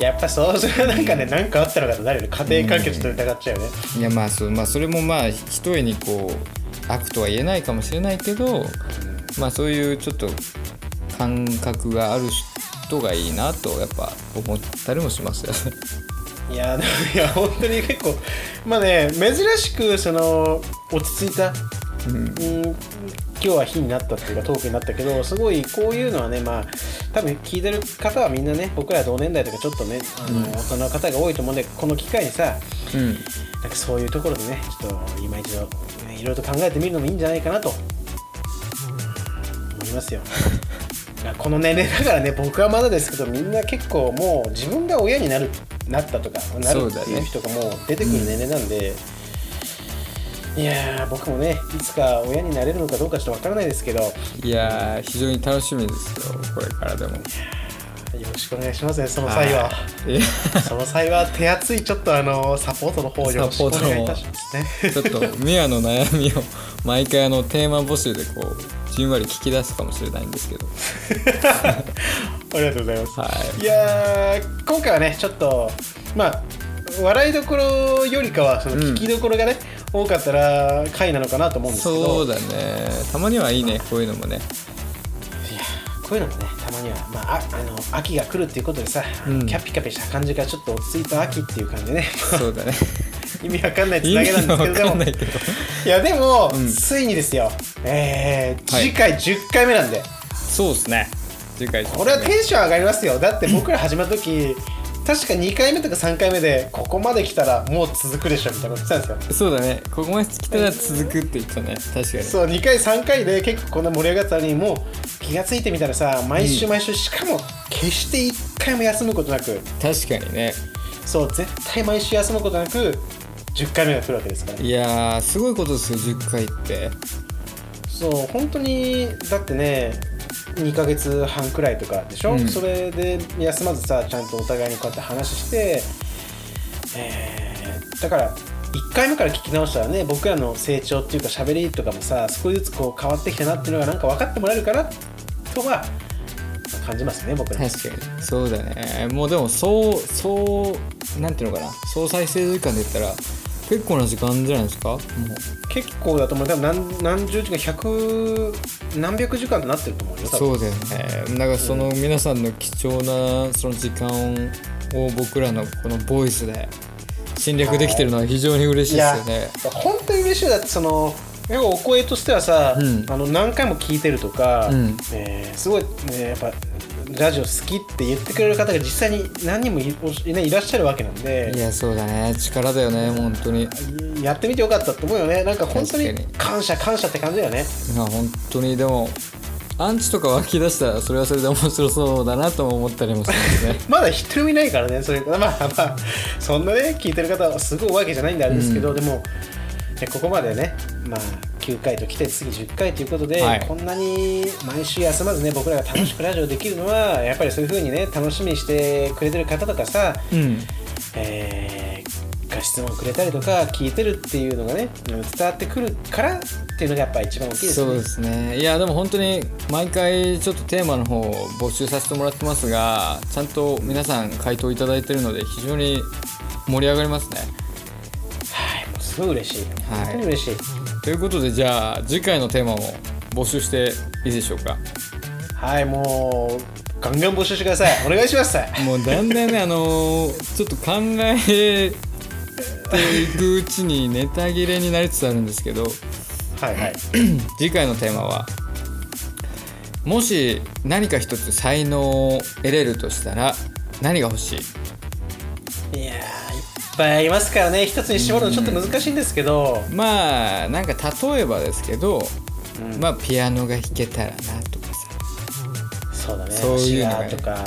やっぱそうそれはなんかね、何かあったのかとなるよ、家庭環境ちょっと疑っちゃうよね。いやまあそう、まあ、それもまあひとえにこう悪とは言えないかもしれないけど、まあそういうちょっと感覚がある人がいいなとやっぱ思ったりもしますよね。いや本当に結構まあね珍しくその落ち着いた、今日は日になったっていうかトークになったけど、すごいこういうのはね、まあ多分聞いてる方はみんなね、僕ら同年代とかちょっとね、大人の方が多いと思うんで、この機会にさ、なんかそういうところでね、ちょっと今一度いろいろと考えてみるのもいいんじゃないかなと思いますよ。この年齢だからね、僕はまだですけど、みんな結構もう自分が親になったとかなるっていう人がもう出てくる年齢なんで、いやー僕もねいつか親になれるのかどうかちょっと分からないですけど、いやー非常に楽しみですよ、これからでも。よろしくお願いしますね、その際は。その際は手厚いちょっとサポートの方よろしくお願いいたしますね。ちょっとミアの悩みを毎回テーマ募集でこうじんわり聞き出すかもしれないんですけど。ありがとうございます。はい、いやー今回はねちょっとまあ笑いどころよりかはその聞きどころがね、多かったら回なのかなと思うんですけど。そうだね。たまにはいいね、こういうのもね。こういうのもねたまには、まあ、秋が来るっていうことでさ、キャピキャピした感じがちょっと落ち着いた秋っていう感じでね、そうだね意味わかんないつなげなんですけど、いやでも、ついにですよ、次回10回目なんで、はい、そうですね、次回これはテンション上がりますよ。だって僕ら始まった時確か2回目とか3回目でここまで来たらもう続くでしょみたいなこと言ってたんですよ。そうだね、ここまで来たら続くって言ったね、確かに。そう、2回3回で結構こんな盛り上がったのに、もう気がついてみたらさ、毎週毎週、しかも決して1回も休むことなく、確かにね、そう、絶対毎週休むことなく10回目が来るわけですから、ね、いやーすごいことですよ、10回って。そう、本当にだってね2ヶ月半くらいとかでしょ、それで休まずさ、ちゃんとお互いにこうやって話して、だから1回目から聞き直したらね、僕らの成長っていうか喋りとかもさ、少しずつこう変わってきたなっていうのがなんか分かってもらえるかなとは感じますね、僕ら。確かにそうだね。もうでもそうなんていうのかな、総再生時間で言ったら結構な時間じゃないですか。もう結構だと思う。多分何十時間、100何百時間になってると思うよ。多分そうだよね。だからその皆さんの貴重なその時間を僕らのこのボイスで侵略できてるのは非常に嬉しいですよね。いや本当に嬉しい。だってそのお声としてはさ、何回も聞いてるとか、すごい、やっぱラジオ好きって言ってくれる方が実際に何人も いらっしゃるわけなんで。いやそうだね、力だよね、本当に。やってみてよかったと思うよね。なんか本当に感謝って感じだよね。いや本当に。でもアンチとか湧き出したらそれはそれで面白そうだなとも思ったりもするんですね。まだ一人もいないからね、それまあまあそんなね聞いてる方はすごいわけじゃないんであれですけど、でもここまでね、まあ、9回と来て次10回ということで、こんなに毎週休まずね僕らが楽しくラジオできるのはやっぱりそういう風にね楽しみにしてくれてる方とかさ、質問くれたりとか聞いてるっていうのがね伝わってくるからっていうのがやっぱ一番大きいですね。そうですね。いやでも本当に毎回ちょっとテーマの方を募集させてもらってますが、ちゃんと皆さん回答いただいてるので非常に盛り上がりますね。すごい嬉しい、本当に嬉しい、ということで、じゃあ次回のテーマも募集していいでしょうか。はい、もうガンガン募集してください。お願いします。もうだんだんねちょっと考えていくうちにネタ切れになりつつあるんですけど、はいはい次回のテーマは、もし何か一つ才能を得れるとしたら何が欲しい。いやいっぱいありますからね、一つに絞るのちょっと難しいんですけど、まあなんか例えばですけど、まあピアノが弾けたらなとかさ、そうだね、そういうのが、ね、とか、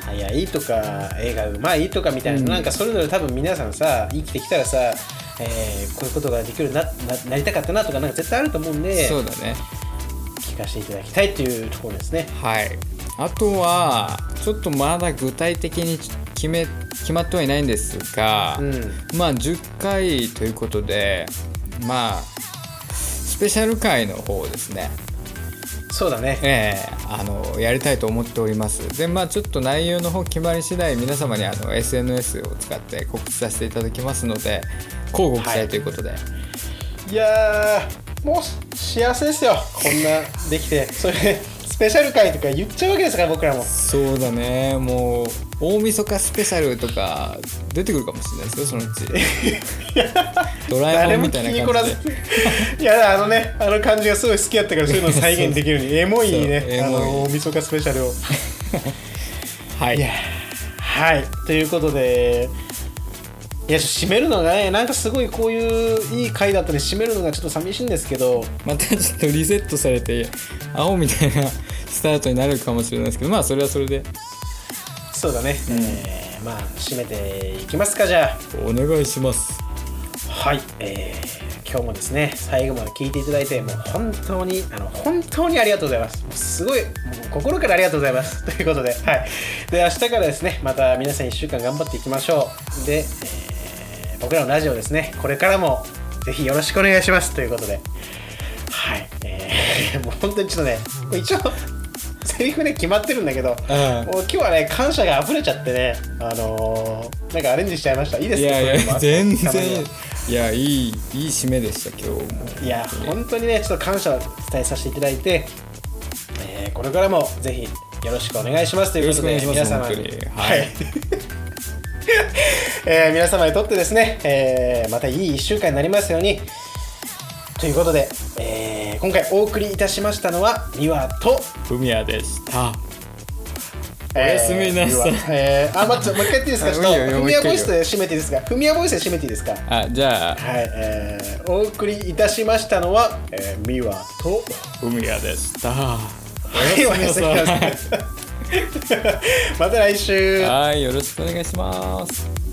早いとか絵がうまいとかみたいな、なんかそれぞれ多分皆さんさ生きてきたらさ、こういうことができるようになりたかったなとかなんか絶対あると思うんで、そうだね、聞かせていただきたいというところですね。はい、あとはちょっとまだ具体的に決まってはいないんですが、まあ10回ということで、まあスペシャル回の方ですね。そうだね、やりたいと思っております。でまあちょっと内容の方決まり次第皆様にSNS を使って告知させていただきますので乞うご期待ということで、いやーもう幸せですよ、こんなできて。それススペシャル回とか言っちゃうわけですから僕らも。そうだね、もう大晦日スペシャルとか出てくるかもしれないですよそのうち。ドラえもんみたいな感じで。いやあのね、あの感じがすごい好きだったからそういうのを再現できるようにエモいね、あの大晦日スペシャルを。はい、はい、ということで、いや締めるのがね、なんかすごいこういういい回だったんで締めるのがちょっと寂しいんですけど、またちょっとリセットされて青みたいなスタートになるかもしれないですけど、まあそれはそれで。そうだね、まあ締めていきますか。じゃあお願いします。はい、今日もですね最後まで聞いていただいてもう本当にありがとうございます。すごいもう心からありがとうございますということで、はい、で明日からですねまた皆さん1週間頑張っていきましょう。で、僕らのラジオですねこれからもぜひよろしくお願いしますということで、はい、もう本当にちょっとね一応セリフね決まってるんだけど、もう今日はね感謝が溢れちゃってね、なんかアレンジしちゃいました。いいですね。いや全然いやいい締めでした今日も。いや本当にねちょっと感謝を伝えさせていただいて、これからもぜひよろしくお願いしますということで皆様に、はい皆様にとってですね、またいい1週間になりますようにということで、今回お送りいたしましたのはミワとフミヤでした。おやすみなさい。待ってもう一回やっていいですか。ちょっとフミヤボイスで締めていいですか。フミヤボイスで締めていいですか。あ、じゃあ、はい、お送りいたしましたのは、ミワとフミヤでした。おやすみなさい。また来週。はい、よろしくお願いします。